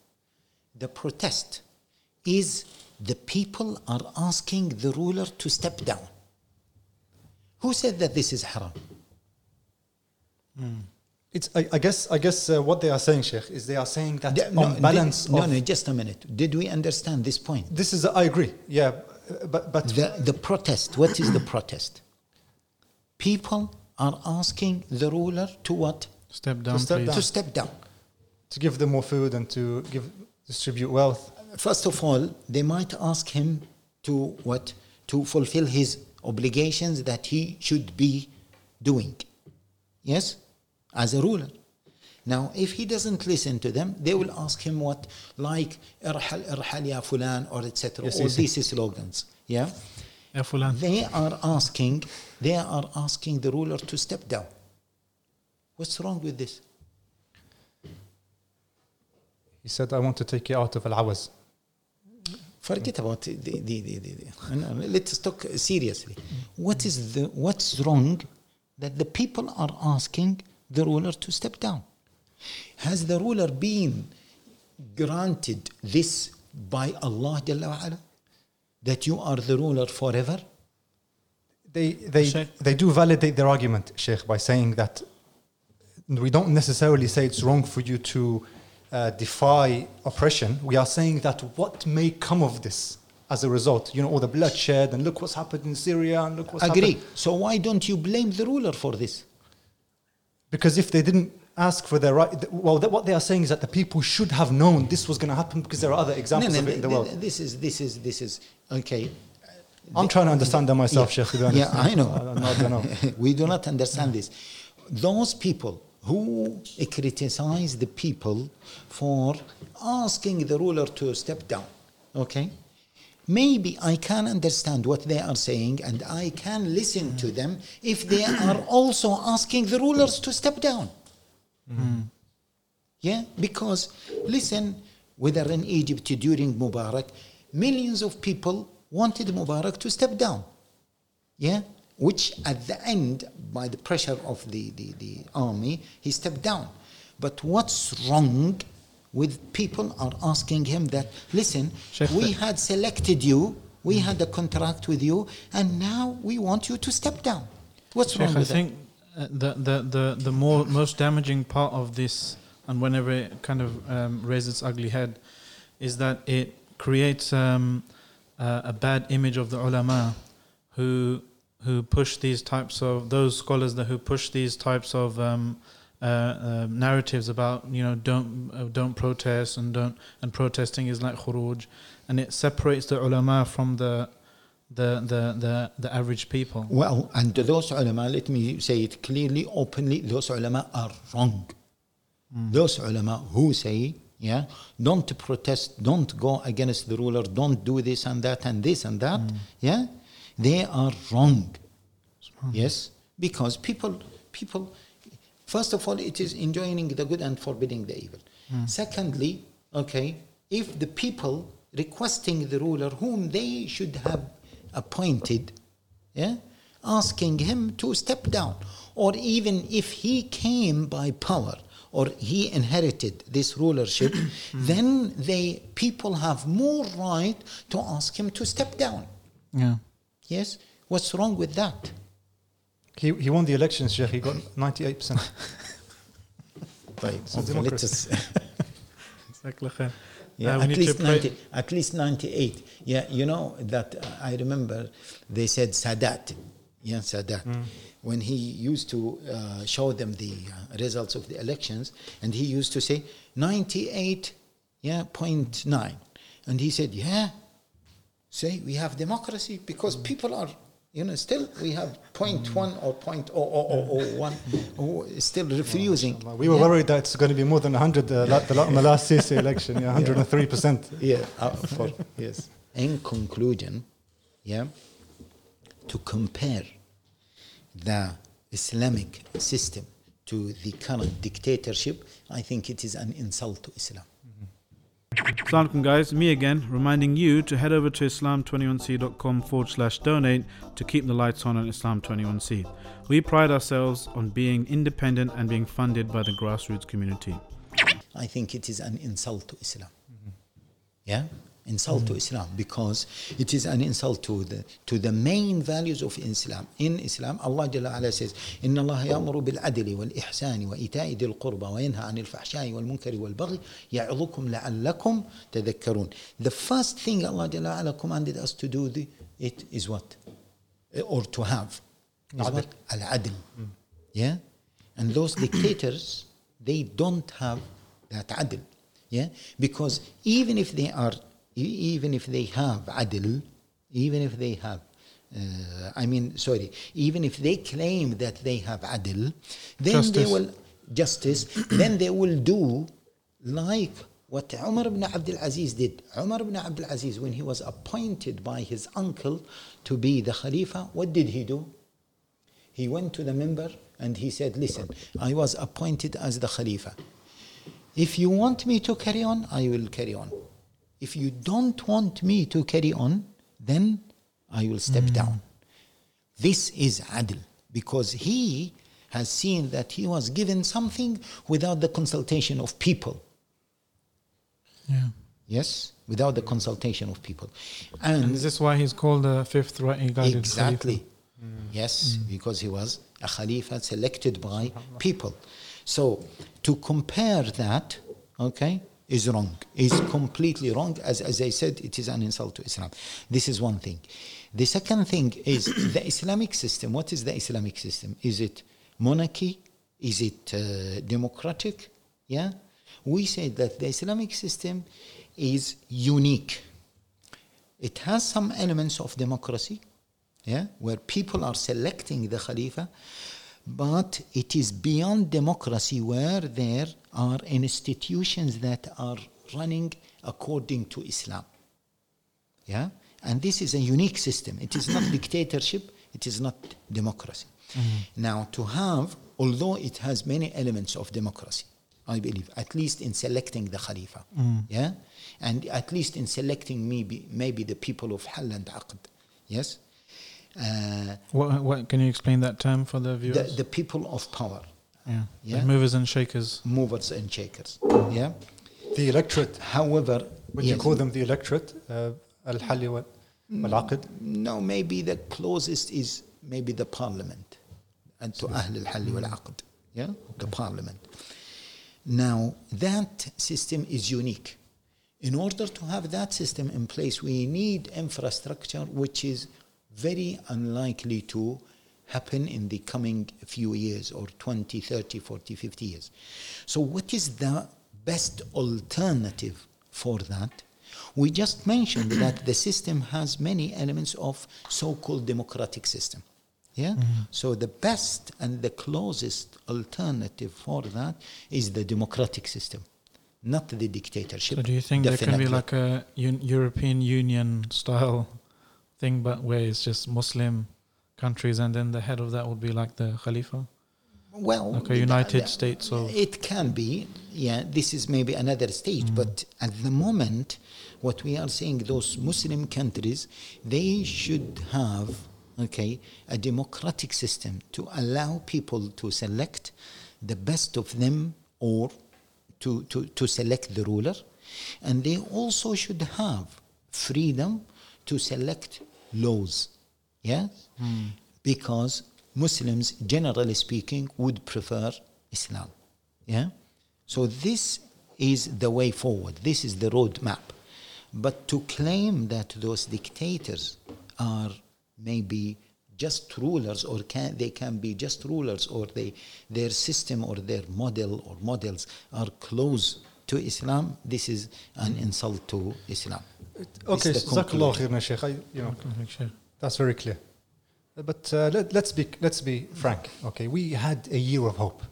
The protest is the people are asking the ruler to step down. Who said that this is haram? Mm. It's, I, I guess, I guess uh, what they are saying, Sheikh, is they are saying that the, on no, balance did, of... No, no, just a minute. Did we understand this point? This is, I agree, yeah, but... but the, the protest, what is the protest? People are asking the ruler to what? Step down, to step down. To step down. To give them more food and to give distribute wealth. First of all, they might ask him to what? To fulfill his obligations that he should be doing. Yes? As a ruler. Now, if he doesn't listen to them, they will ask him what, like, irhal, irhal ya fulan, or et cetera. Yes, all yes, these yes. slogans. Yeah? Ya fulan. They are asking, they are asking the ruler to step down. What's wrong with this? He said, I want to take you out of Al-Awaz. Forget about the, the, the, the, the. No, let's talk seriously. What is the, what's wrong that the people are asking the ruler to step down? Has the ruler been granted this by Allah Jalla wa Ala, that you are the ruler forever? They they Sheikh. they do validate their argument, Sheikh, by saying that we don't necessarily say it's wrong for you to uh, defy oppression. We are saying that what may come of this as a result, you know, all the bloodshed and look what's happened in Syria and look what's Agree. happened. Agree. So why don't you blame the ruler for this? Because if they didn't ask for their right, well, what they are saying is that the people should have known this was going to happen because there are other examples no, no, of it in the world. This is, this is, this is, okay. I'm the, trying to understand that myself, yeah, Sheikh. Yeah, I know. I don't, I don't know. We do not understand this. Those people who criticize the people for asking the ruler to step down, okay? Maybe I can understand what they are saying and I can listen to them if they are also asking the rulers to step down. Mm-hmm. Yeah, because listen, whether in Egypt during Mubarak, millions of people wanted Mubarak to step down. Yeah, which at the end, by the pressure of the, the, the army, he stepped down. But what's wrong with people are asking him that, listen, Sheikh, we had selected you, we mm-hmm. had a contract with you, and now we want you to step down. What's Sheikh, wrong with I that? I think the, the, the, the more, most damaging part of this, and whenever it kind of um, raises its ugly head, is that it creates um, uh, a bad image of the ulama who who push these types of, those scholars that who push these types of um, Uh, uh, narratives about, you know, don't uh, don't protest and don't and protesting is like khuruj, and it separates the ulama from the the the the, the average people. Well, and those ulama, let me say it clearly, openly, those ulama are wrong. Mm. Those ulama who say, yeah, don't protest, don't go against the ruler, don't do this and that and this and that, mm. yeah, they are wrong. Mm. Yes, because people people. First of all, it is enjoining the good and forbidding the evil. Mm. Secondly, okay, if the people requesting the ruler whom they should have appointed, yeah, asking him to step down, or even if he came by power or he inherited this rulership, then they people have more right to ask him to step down. Yeah. Yes? What's wrong with that? He he won the elections, Sheikh. He got ninety-eight percent. So democracy. Yeah, uh, at, least ninety, at least ninety-eight. Yeah, you know that uh, I remember they said Sadat. Yeah, Sadat. Mm. When he used to uh, show them the uh, results of the elections, and he used to say ninety-eight, yeah, point nine, and he said, yeah, say we have democracy because people are. You know, still we have zero point one or zero point zero zero zero one still refusing. Oh, we were yeah. worried that it's going to be more than one hundred uh, la, the, la, the last C C election, yeah, one hundred three percent. Yeah, uh, for, yes. In conclusion, yeah, to compare the Islamic system to the current dictatorship, I think it is an insult to Islam. Assalamu alaikum guys, me again, reminding you to head over to Islam twenty-one C dot com forward slash donate to keep the lights on on Islam twenty-one C. We pride ourselves on being independent and being funded by the grassroots community. I think it is an insult to Islam. Mm-hmm. Yeah? Insult mm-hmm. to Islam, because it is an insult to the to the main values of Islam. In Islam, Allah Jalla Ala says, "Inna Allah ya'muru bil adli wal ihsani wa ita'i dil qurba wa yanha 'anil fahsha'i wal munkari wal baghi ya'idhukum la'allakum tadhakkarun." The first thing Allah Jalla Ala commanded us to do the, it is what, or to have, al adl. Yeah, and those dictators they don't have that adl. Yeah, because even if they are Even if they have adl, even if they have, uh, I mean, sorry, even if they claim that they have adl, then justice. they will, justice, then they will do like what Umar ibn Abdul Aziz did. Umar ibn Abdul Aziz, when he was appointed by his uncle to be the Khalifa, what did he do? He went to the member and he said, listen, I was appointed as the Khalifa. If you want me to carry on, I will carry on. If you don't want me to carry on, then I will step mm. down. This is adl, because he has seen that he was given something without the consultation of people. Yeah. Yes, without the consultation of people. And, and is this why he's called the fifth rightly guided exactly. Khalifa? Mm. Yes, mm. because he was a Khalifa selected by people. So to compare that, okay, is wrong, is completely wrong. As as I said, it is an insult to Islam. This is one thing. The second thing is the Islamic system. What is the Islamic system? Is it monarchy? Is it uh, democratic? Yeah? We say that the Islamic system is unique. It has some elements of democracy, yeah, where people are selecting the Khalifa, but it is beyond democracy, where there are institutions that are running according to Islam. Yeah? And this is a unique system. It is not dictatorship. It is not democracy. Mm-hmm. Now, to have, although it has many elements of democracy, I believe, at least in selecting the Khalifa. Mm. Yeah? And at least in selecting maybe, maybe the people of Hal and Aqd. Yes? Uh, what, what, can you explain that term for the viewers? The, the people of power. Yeah. yeah. The movers and shakers. Movers and shakers. Yeah. The electorate. However, would yes. you call them the electorate? Uh, Al-Hali wal Aqd? No, maybe the closest is maybe the parliament. And to Ahl al-Hali wal Aqd. Yeah. Okay. The parliament. Now, that system is unique. In order to have that system in place, we need infrastructure which is very unlikely to happen in the coming few years, or twenty, thirty, forty, fifty years. So what is the best alternative for that? We just mentioned that the system has many elements of so-called democratic system. Yeah. Mm-hmm. So the best and the closest alternative for that is the democratic system, not the dictatorship. So do you think definitely. there can be like a un- European Union style thing, but where it's just Muslim countries, and then the head of that would be like the Khalifa? Well, like a United the, the, States of... It can be, yeah, this is maybe another stage, mm. but at the moment, what we are saying, those Muslim countries, they should have, okay, a democratic system to allow people to select the best of them, or to, to, to select the ruler, and they also should have freedom to select laws. Yeah, mm. because Muslims, generally speaking, would prefer Islam. Yeah, so this is the way forward. This is the roadmap. But to claim that those dictators are maybe just rulers, or can they can be just rulers, or they their system or their model or models are close to Islam, this is an insult to Islam. Okay, Zakallah Khirna Sheikh. You know. Okay. That's very clear. But uh, let, let's be let's be frank. Okay, we had a year of hope.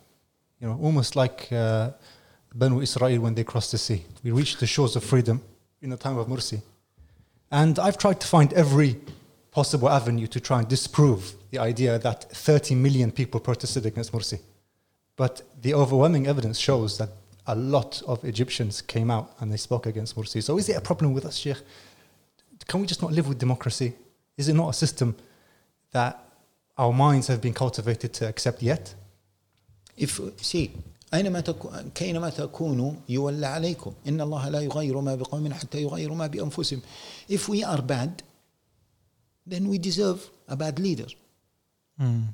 You know, almost like uh, Banu Israel when they crossed the sea. We reached the shores of freedom in the time of Morsi. And I've tried to find every possible avenue to try and disprove the idea that thirty million people protested against Morsi. But the overwhelming evidence shows that a lot of Egyptians came out and they spoke against Morsi. So is it a problem with us, Sheikh? Can we just not live with democracy? Is it not a system that our minds have been cultivated to accept yet? If see, أينما تكون كينما تكونوا يولى عليكم إن الله لا يغير ما بقوم حتى يغيروا ما بأنفسهم. If we are bad, then we deserve a bad leader. Mm.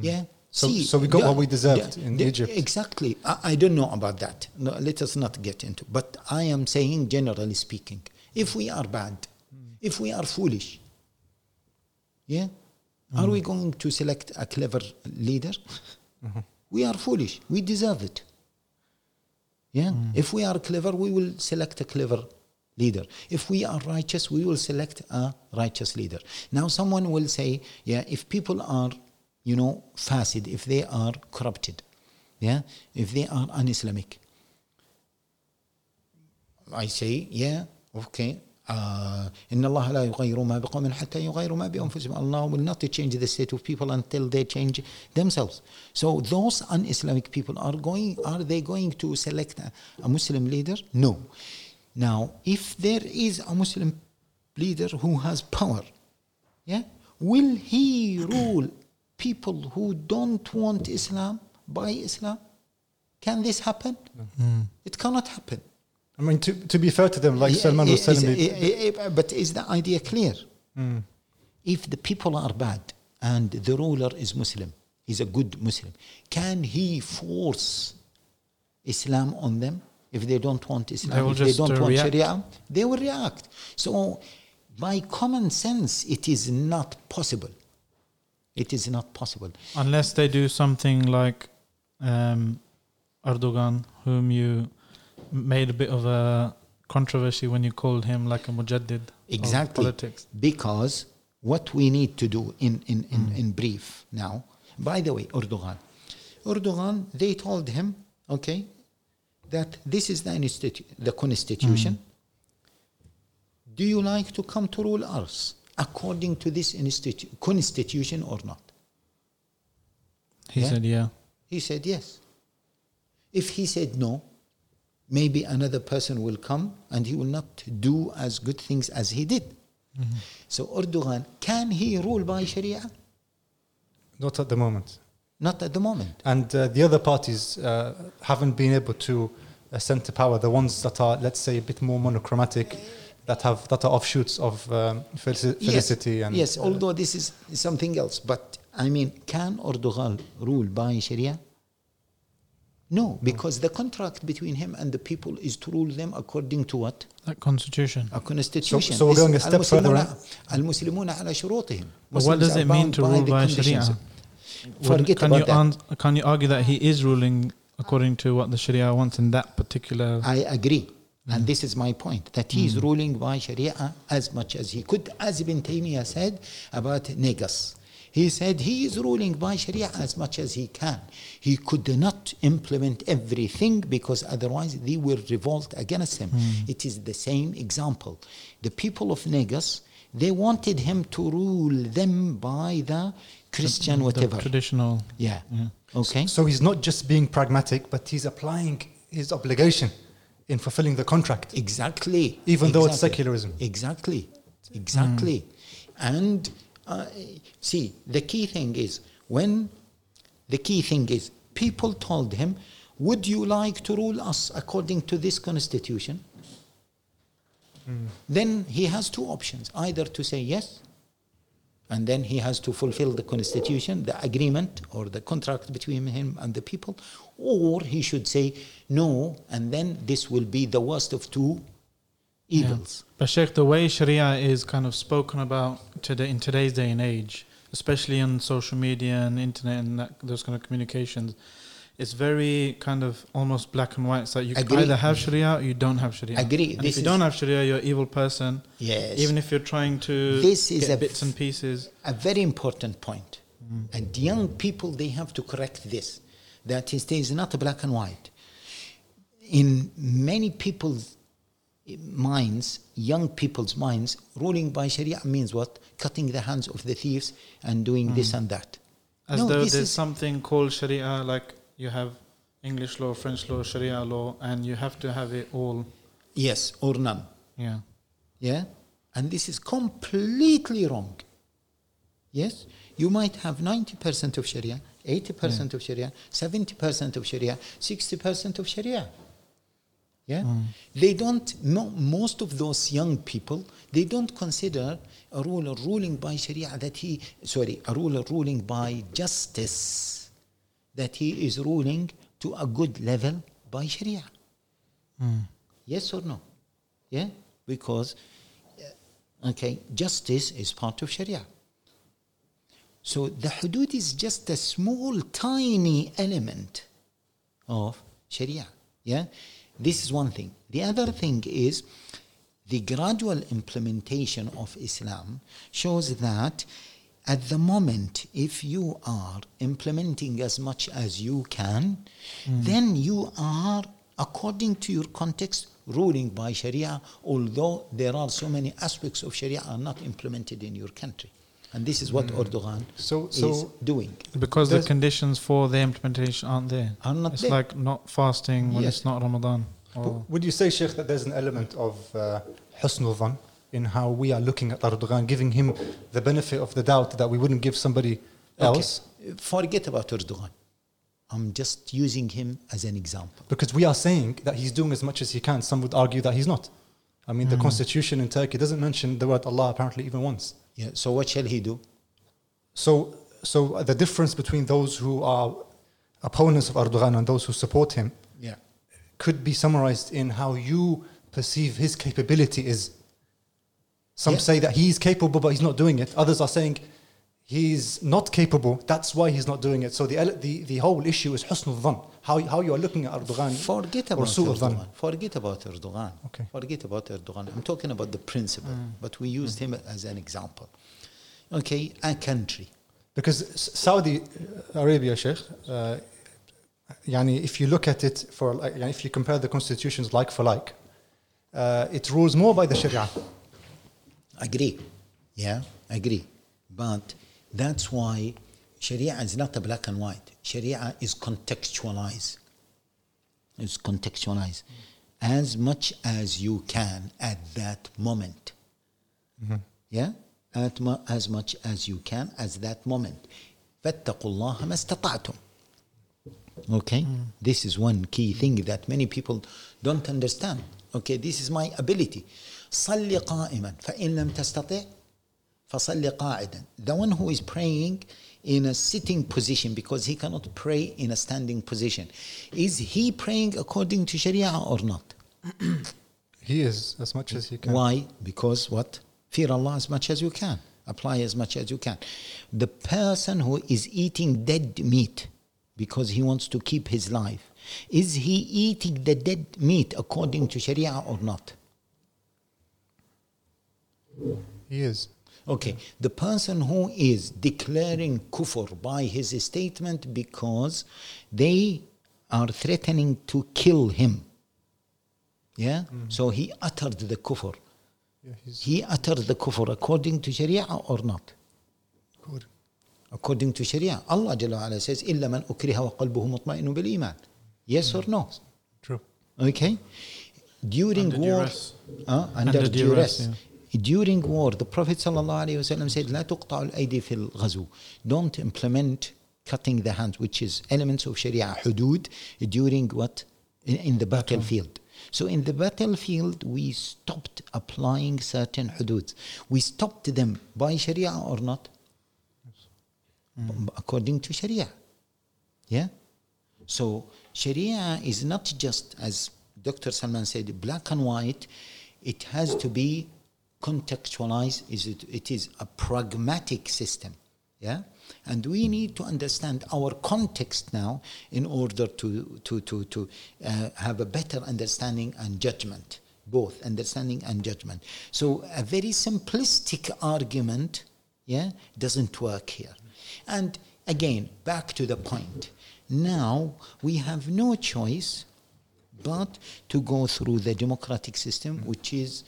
Yeah. So, See, so we got the, what we deserved the, in the, Egypt. Exactly. I, I don't know about that. No, let us not get into it. But I am saying, generally speaking, if we are bad, mm. if we are foolish, yeah, mm. are we going to select a clever leader? Mm-hmm. We are foolish. We deserve it. Yeah. Mm. If we are clever, we will select a clever leader. If we are righteous, we will select a righteous leader. Now, someone will say, yeah, if people are, you know, fasid, if they are corrupted, yeah, if they are un-Islamic, I say, yeah, okay, إن الله لا يغير ما بقوم حتى يغيروا ما بأنفسهم. Allah will not change the state of people until they change themselves. So those un-Islamic people are going, are they going to select a, a Muslim leader? No. Now, if there is a Muslim leader who has power, yeah, will he rule people who don't want Islam by Islam? Can this happen? Mm. It cannot happen. I mean, to, to be fair to them, like yeah, Salman was telling me. But is the idea clear? Mm. If the people are bad and the ruler is Muslim, he's a good Muslim, can he force Islam on them? If they don't want Islam, they will if they don't uh, want react. Sharia, they will react. So, by common sense, it is not possible. It is not possible. Unless they do something like um, Erdogan, whom you made a bit of a controversy when you called him like a mujaddid. Exactly. Of politics. Because what we need to do in, in, in, mm. in brief now, by the way, Erdogan. Erdogan, they told him, okay, that this is the, institu- the constitution. Mm. Do you like to come to rule us according to this institu- constitution or not? He yeah? said, yeah. He said, yes. If he said no, maybe another person will come and he will not do as good things as he did. Mm-hmm. So Erdogan, can he rule by Sharia? Not at the moment. Not at the moment. And uh, the other parties uh, haven't been able to ascend to power. The ones that are, let's say, a bit more monochromatic, that have that are offshoots of um, felici- felicity. Yes, and yes. Uh, although this is something else. But, I mean, can Erdogan rule by Sharia? No, because the contract between him and the people is to rule them according to what? A constitution. A constitution. So, so we're going a step further. Al-Muslimuna ala shurutihim. But what does it mean to rule by Sharia? Forget can, about you an- can you argue that he is ruling according to what the Sharia wants in that particular... I agree. Mm. And this is my point, that he mm. is ruling by Sharia as much as he could. As Ibn Taymiyyah said about Negus, he said he is ruling by Sharia as much as he can. He could not implement everything because otherwise they will revolt against him. Mm. It is the same example. The people of Negus, they wanted him to rule them by the Christian whatever. The traditional. Yeah. yeah. Okay. So, so he's not just being pragmatic, but he's applying his obligation in fulfilling the contract. Exactly. Even exactly. though it's secularism. Exactly. Exactly. Mm. And uh, see, the key thing is, when the key thing is, people told him, would you like to rule us according to this constitution? Mm. Then he has two options, either to say yes, and then he has to fulfill the constitution, the agreement or the contract between him and the people, or he should say no, and then this will be the worst of two evils. Yeah. But Sheikh, the way Sharia is kind of spoken about today, in today's day and age, especially on social media and internet and that, those kind of communications, it's very kind of almost black and white. So you Agree. either have Sharia or you don't have Sharia. Agree. And this if you don't have Sharia, you're an evil person. Yes. Even if you're trying to this is get a bits and pieces. A very important point. Mm. And young people, they have to correct this. That is, it is not black and white. In many people's minds, young people's minds, ruling by Sharia means what? Cutting the hands of the thieves and doing mm. this and that. As no, though there's something called Sharia, like... You have English law, French law, Sharia law, and you have to have it all. Yes, or none. Yeah. Yeah? And this is completely wrong. Yes? You might have ninety percent of Sharia, eighty percent yeah. of Sharia, seventy percent of Sharia, sixty percent of Sharia. Yeah? Mm. They don't, mo- most of those young people, they don't consider a ruler ruling by Sharia that he, sorry, a ruler ruling by justice, that he is ruling to a good level by Sharia. Mm. Yes or no? Yeah? Because, okay, justice is part of Sharia. So the hudud is just a small, tiny element of Sharia. Yeah? This is one thing. The other thing is the gradual implementation of Islam shows that at the moment, if you are implementing as much as you can, mm. then you are, according to your context, ruling by Sharia, although there are so many aspects of Sharia are not implemented in your country. And this is what mm. Erdogan so, so is doing. Because There's the conditions for the implementation aren't there. Are not it's there. Like not fasting when yes. it's not Ramadan. Or would you say, Sheikh, that there's an element of husn uh, al-dhann in how we are looking at Erdogan, giving him the benefit of the doubt that we wouldn't give somebody else? Okay. Forget about Erdogan. I'm just using him as an example. Because we are saying that he's doing as much as he can. Some would argue that he's not. I mean, mm. the constitution in Turkey doesn't mention the word Allah apparently even once. Yeah, so what shall he do? So, so the difference between those who are opponents of Erdogan and those who support him yeah. could be summarized in how you perceive his capability is. Some yeah. say that he's capable, but he's not doing it. Others are saying he's not capable. That's why he's not doing it. So the the, the whole issue is husn al-dhann. How how you are looking at Erdogan? Forget about Erdogan. Forget about Erdogan. Okay. Forget about Erdogan. I'm talking about the principle, mm. but we used mm. him as an example. Okay, a country. Because Saudi Arabia, Sheikh, uh, yani if you look at it for, yani if you compare the constitutions like for like, uh, it rules more by the Sharia. Agree, yeah, agree, but that's why Sharia is not a black and white. Sharia is contextualized. It's contextualized mm-hmm. as much as you can at that moment. Mm-hmm. Yeah? At mu- as much as you can at that moment. فَاتَّقُوا اللَّهَ مَا اسْتَطَعْتُمْ Okay? Mm-hmm. This is one key thing that many people don't understand. Okay, this is my ability. صَلِّ قَائِمًا فَإِنْ لَمْ تَسْتَطِعْ فَصَلِّ قَاعِدًا The one who is praying in a sitting position because he cannot pray in a standing position. Is he praying according to Sharia or not? He is, as much as he can. Why? Because what? Fear Allah as much as you can. Apply as much as you can. The person who is eating dead meat because he wants to keep his life, is he eating the dead meat according to Sharia or not? He is. Okay, the person who is declaring kufr by his statement because they are threatening to kill him. Yeah? Mm-hmm. So he uttered the kufr. Yeah, he uttered the kufr according to Sharia or not? Good. According to Sharia. Allah Jalla Ala says, إِلَّا مَنْ أُكْرِهَ وَقَلْبُهُ مُطْمَئِنُ بِالْإِيمَانِ Yes mm-hmm. or no? True. Okay? During under war... Uh, under, under duress. duress yeah. During war, the Prophet ﷺ said, "La tuqta'u al-aydi fil ghazw." Don't implement cutting the hands, which is elements of Sharia, hudud, during what in, in the battlefield. So in the battlefield, we stopped applying certain hudud. We stopped them by Sharia or not? Mm. According to Sharia, yeah. So Sharia is not just, as Doctor Salman said, black and white. It has to be contextualized. Is it, it is a pragmatic system, yeah, and we need to understand our context now in order to to to to uh, have a better understanding and judgment, both understanding and judgment. So a very simplistic argument, yeah, doesn't work here. And again, back to the point. Now we have no choice but to go through the democratic system, which is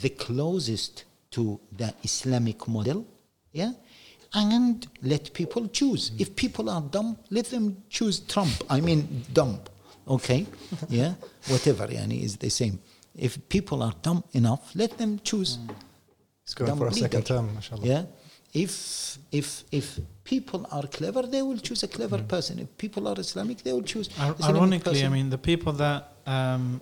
the closest to the Islamic model, yeah, and let people choose. Mm. If people are dumb, let them choose Trump. I mean, dumb. Okay? Yeah? Whatever, yani, is the same. If people are dumb enough, let them choose. Mm. It's going dumb for a leader. Second term, mashallah. Yeah? If if if people are clever, they will choose a clever mm. person. If people are Islamic, they will choose Ar- Islamic Ironically, person. I mean, the people that, um,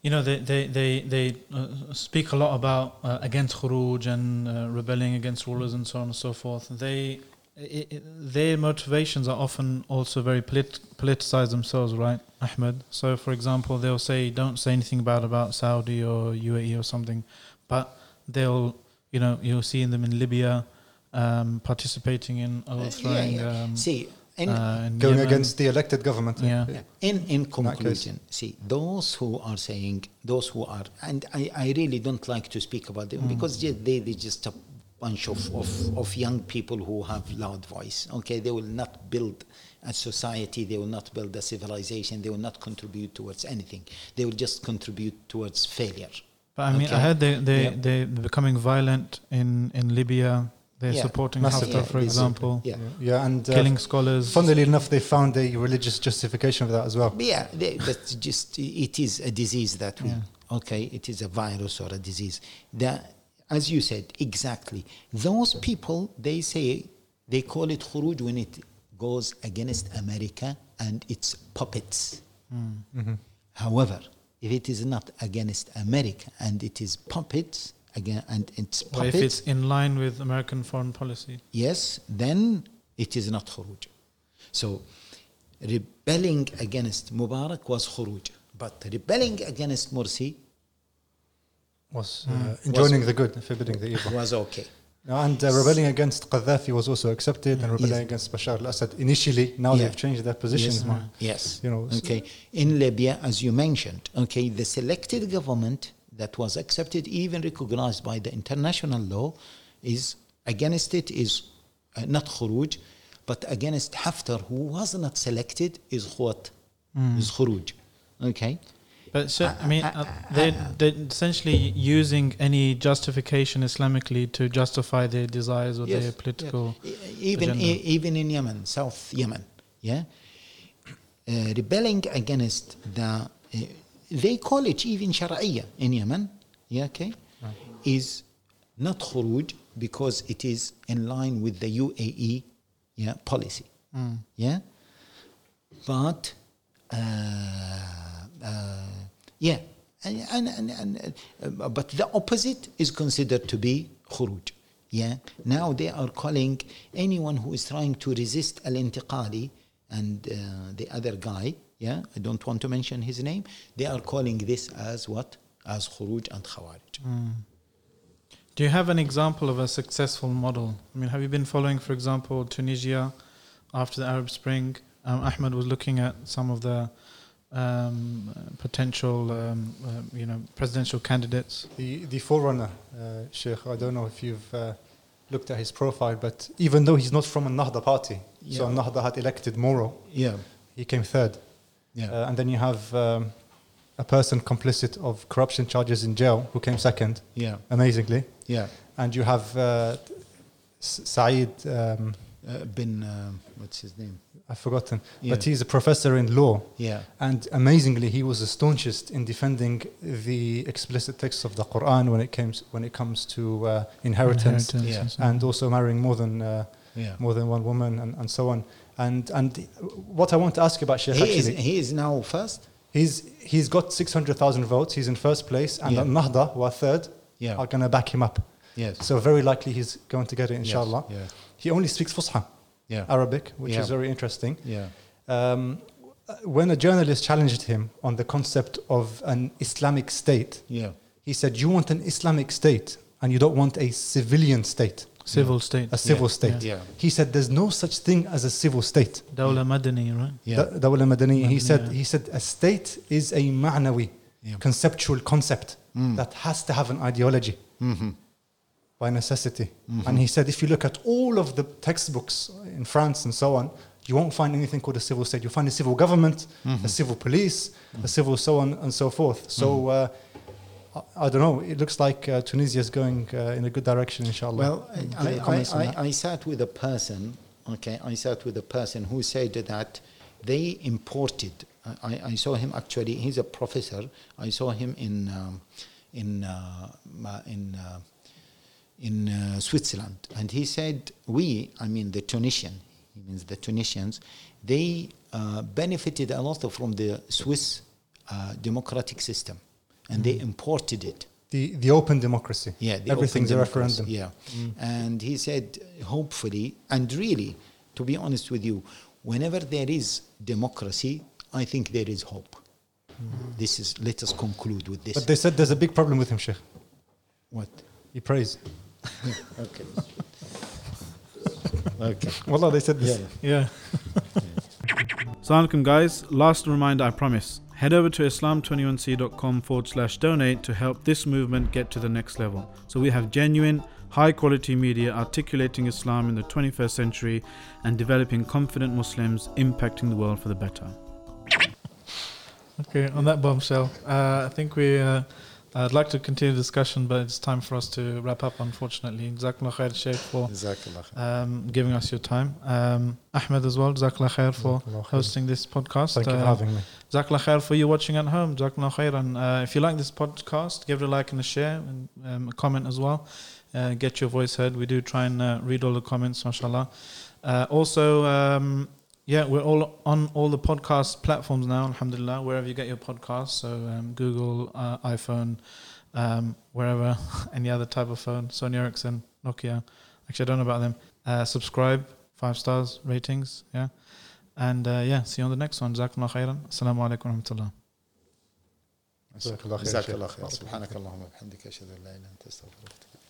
you know, they they they, they uh, speak a lot about uh, against khuruj and uh, rebelling against rulers and so on and so forth. They it, it, their motivations are often also very polit- politicized themselves, right, Ahmed? So, for example, they'll say, don't say anything bad about Saudi or U A E or something, but they'll... You know, you'll see them in Libya um, participating in overthrowing. Yeah, yeah. Um, see, in uh, in going Yemen. Against the elected government. Yeah. yeah. In in conclusion, see, those who are saying, those who are, and I, I really don't like to speak about them mm. because they they just a bunch of, of of young people who have loud voice. Okay, they will not build a society. They will not build a civilization. They will not contribute towards anything. They will just contribute towards failure. But I mean, okay. I heard they they yeah. they're becoming violent in, in Libya. They're yeah. supporting Haftar, yeah, for example. Yeah, yeah, and uh, killing scholars. Funnily enough, they found a religious justification for that as well. Yeah, they, but just it is a disease that we. Yeah. Okay, it is a virus or a disease. That, as you said, exactly. Those people, they say they call it khuruj when it goes against America and its puppets. Mm. Mm-hmm. However. If it is not against America and it is puppets again, and it's puppets, or if it's in line with American foreign policy, yes, then it is not khuruj. So, rebelling against Mubarak was khuruj, but rebelling against Morsi was uh, mm. enjoining was the good, forbidding the evil. Was okay. No, and uh, rebelling against Qaddafi was also accepted, and rebelling yes. against Bashar al-Assad initially. Now yeah. they've changed their positions. Yes, more. yes. You know, okay. So in Libya, as you mentioned, okay, the selected government that was accepted, even recognized by the international law, is against it is uh, not khuruj, but against Haftar, who was not selected, is khwat, mm. is khuruj. Okay. But so, I mean, uh, they're, they're essentially using any justification Islamically to justify their desires or yes, their political yeah. even agenda. E- even in Yemen, South Yemen, yeah, uh, rebelling against the uh, they call it even Shar'iyya in Yemen, yeah, okay, right. is not khuruj because it is in line with the U A E yeah policy, mm. yeah, but. Uh, Uh, yeah, and, and, and, and uh, but the opposite is considered to be khuruj. Yeah, now they are calling anyone who is trying to resist Al Intiqali and uh, the other guy. Yeah, I don't want to mention his name. They are calling this as what? As khuruj and khawarij. Mm. Do you have an example of a successful model? I mean, have you been following, for example, Tunisia after the Arab Spring? Um, Ahmed was looking at some of the. Um, uh, potential, um, uh, you know, presidential candidates. The the forerunner, uh, Sheikh. I don't know if you've uh, looked at his profile, but even though he's not from a Nahda party, yeah. so Nahda had elected Moro. Yeah, he came third. Yeah, uh, and then you have um, a person complicit of corruption charges in jail who came second. Yeah, amazingly. Yeah, and you have uh, Saeed um, uh, bin. Uh, what's his name? I've forgotten, yeah. but he's a professor in law. Yeah. And amazingly, he was the staunchest in defending the explicit texts of the Quran when it comes when it comes to uh, inheritance, inheritance yeah. and also marrying more than uh, yeah. more than one woman and, and so on. And and what I want to ask you about Sheikh he actually, is, he is now first. He's he's got six hundred thousand votes. He's in first place, and yeah. Nahda, who are third, yeah. are going to back him up. Yes. So very likely he's going to get it, inshallah. Yes. Yeah. He only speaks Fusha. Yeah. Arabic, which yeah. is very interesting. Yeah. Um, when a journalist challenged him on the concept of an Islamic state, yeah. he said, you want an Islamic state and you don't want a civilian state. Civil yeah. state. A civil yeah. state. Yeah. Yeah. He said, there's no such thing as a civil state. Dawla Madani, right? Yeah. Da- Dawla Madani. He said, yeah. he said, a state is a ma'nawi, yeah. conceptual concept mm. that has to have an ideology. Mm-hmm. By necessity. Mm-hmm. And he said, if you look at all of the textbooks in France and so on, you won't find anything called a civil state. You'll find a civil government, mm-hmm. a civil police, mm-hmm. a civil so on and so forth. So mm-hmm. uh, I don't know, it looks like uh, Tunisia is going uh, in a good direction, inshallah. Well, I, I, I, I sat with a person, okay, I sat with a person who said that they imported, I, I saw him actually, he's a professor, I saw him in um, in uh, in uh, in uh, Switzerland, and he said, we, I mean the Tunisian, he means the Tunisians, they uh, benefited a lot from the Swiss uh, democratic system. And they imported it. The the open democracy. Yeah, the everything's a referendum. Yeah, mm. And he said, hopefully, and really, to be honest with you, whenever there is democracy, I think there is hope. Mm. This is. Let us conclude with this. But they said there's a big problem with him, Sheikh. What? He prays. Okay. Okay. Wallah, they said this. Yeah. yeah. yeah. Salaam alaikum, guys. Last reminder, I promise. Head over to Islam twenty-one C dot com forward slash donate to help this movement get to the next level. So we have genuine, high-quality media articulating Islam in the twenty-first century and developing confident Muslims impacting the world for the better. Okay, on that bombshell, uh, I think we... Uh, I'd like to continue the discussion, but it's time for us to wrap up, unfortunately. Jazakallah khair, Sheikh, for um, giving us your time. Um, Ahmed as well, Jazakallah khair for hosting this podcast. Thank uh, you for having me. Jazakallah khair for you watching at home. Jazakallah khair. And uh, if you like this podcast, give it a like and a share and um, a comment as well. Uh, get your voice heard. We do try and uh, read all the comments, mashallah. Uh, also, um, yeah, we're all on all the podcast platforms now, alhamdulillah, wherever you get your podcasts. So um, Google, uh, iPhone, um, wherever, any other type of phone, Sony Ericsson, Nokia. Actually, I don't know about them. Uh, subscribe, five stars, ratings, yeah. And uh, yeah, see you on the next one. Jazakallah khairan. Assalamu alaikum wa rahmatullah. Jazakallah khairan. Subhanakallahumma bihamdika ashhadu an la ilaha illa anta astaghfiruka wa atubu ilayk.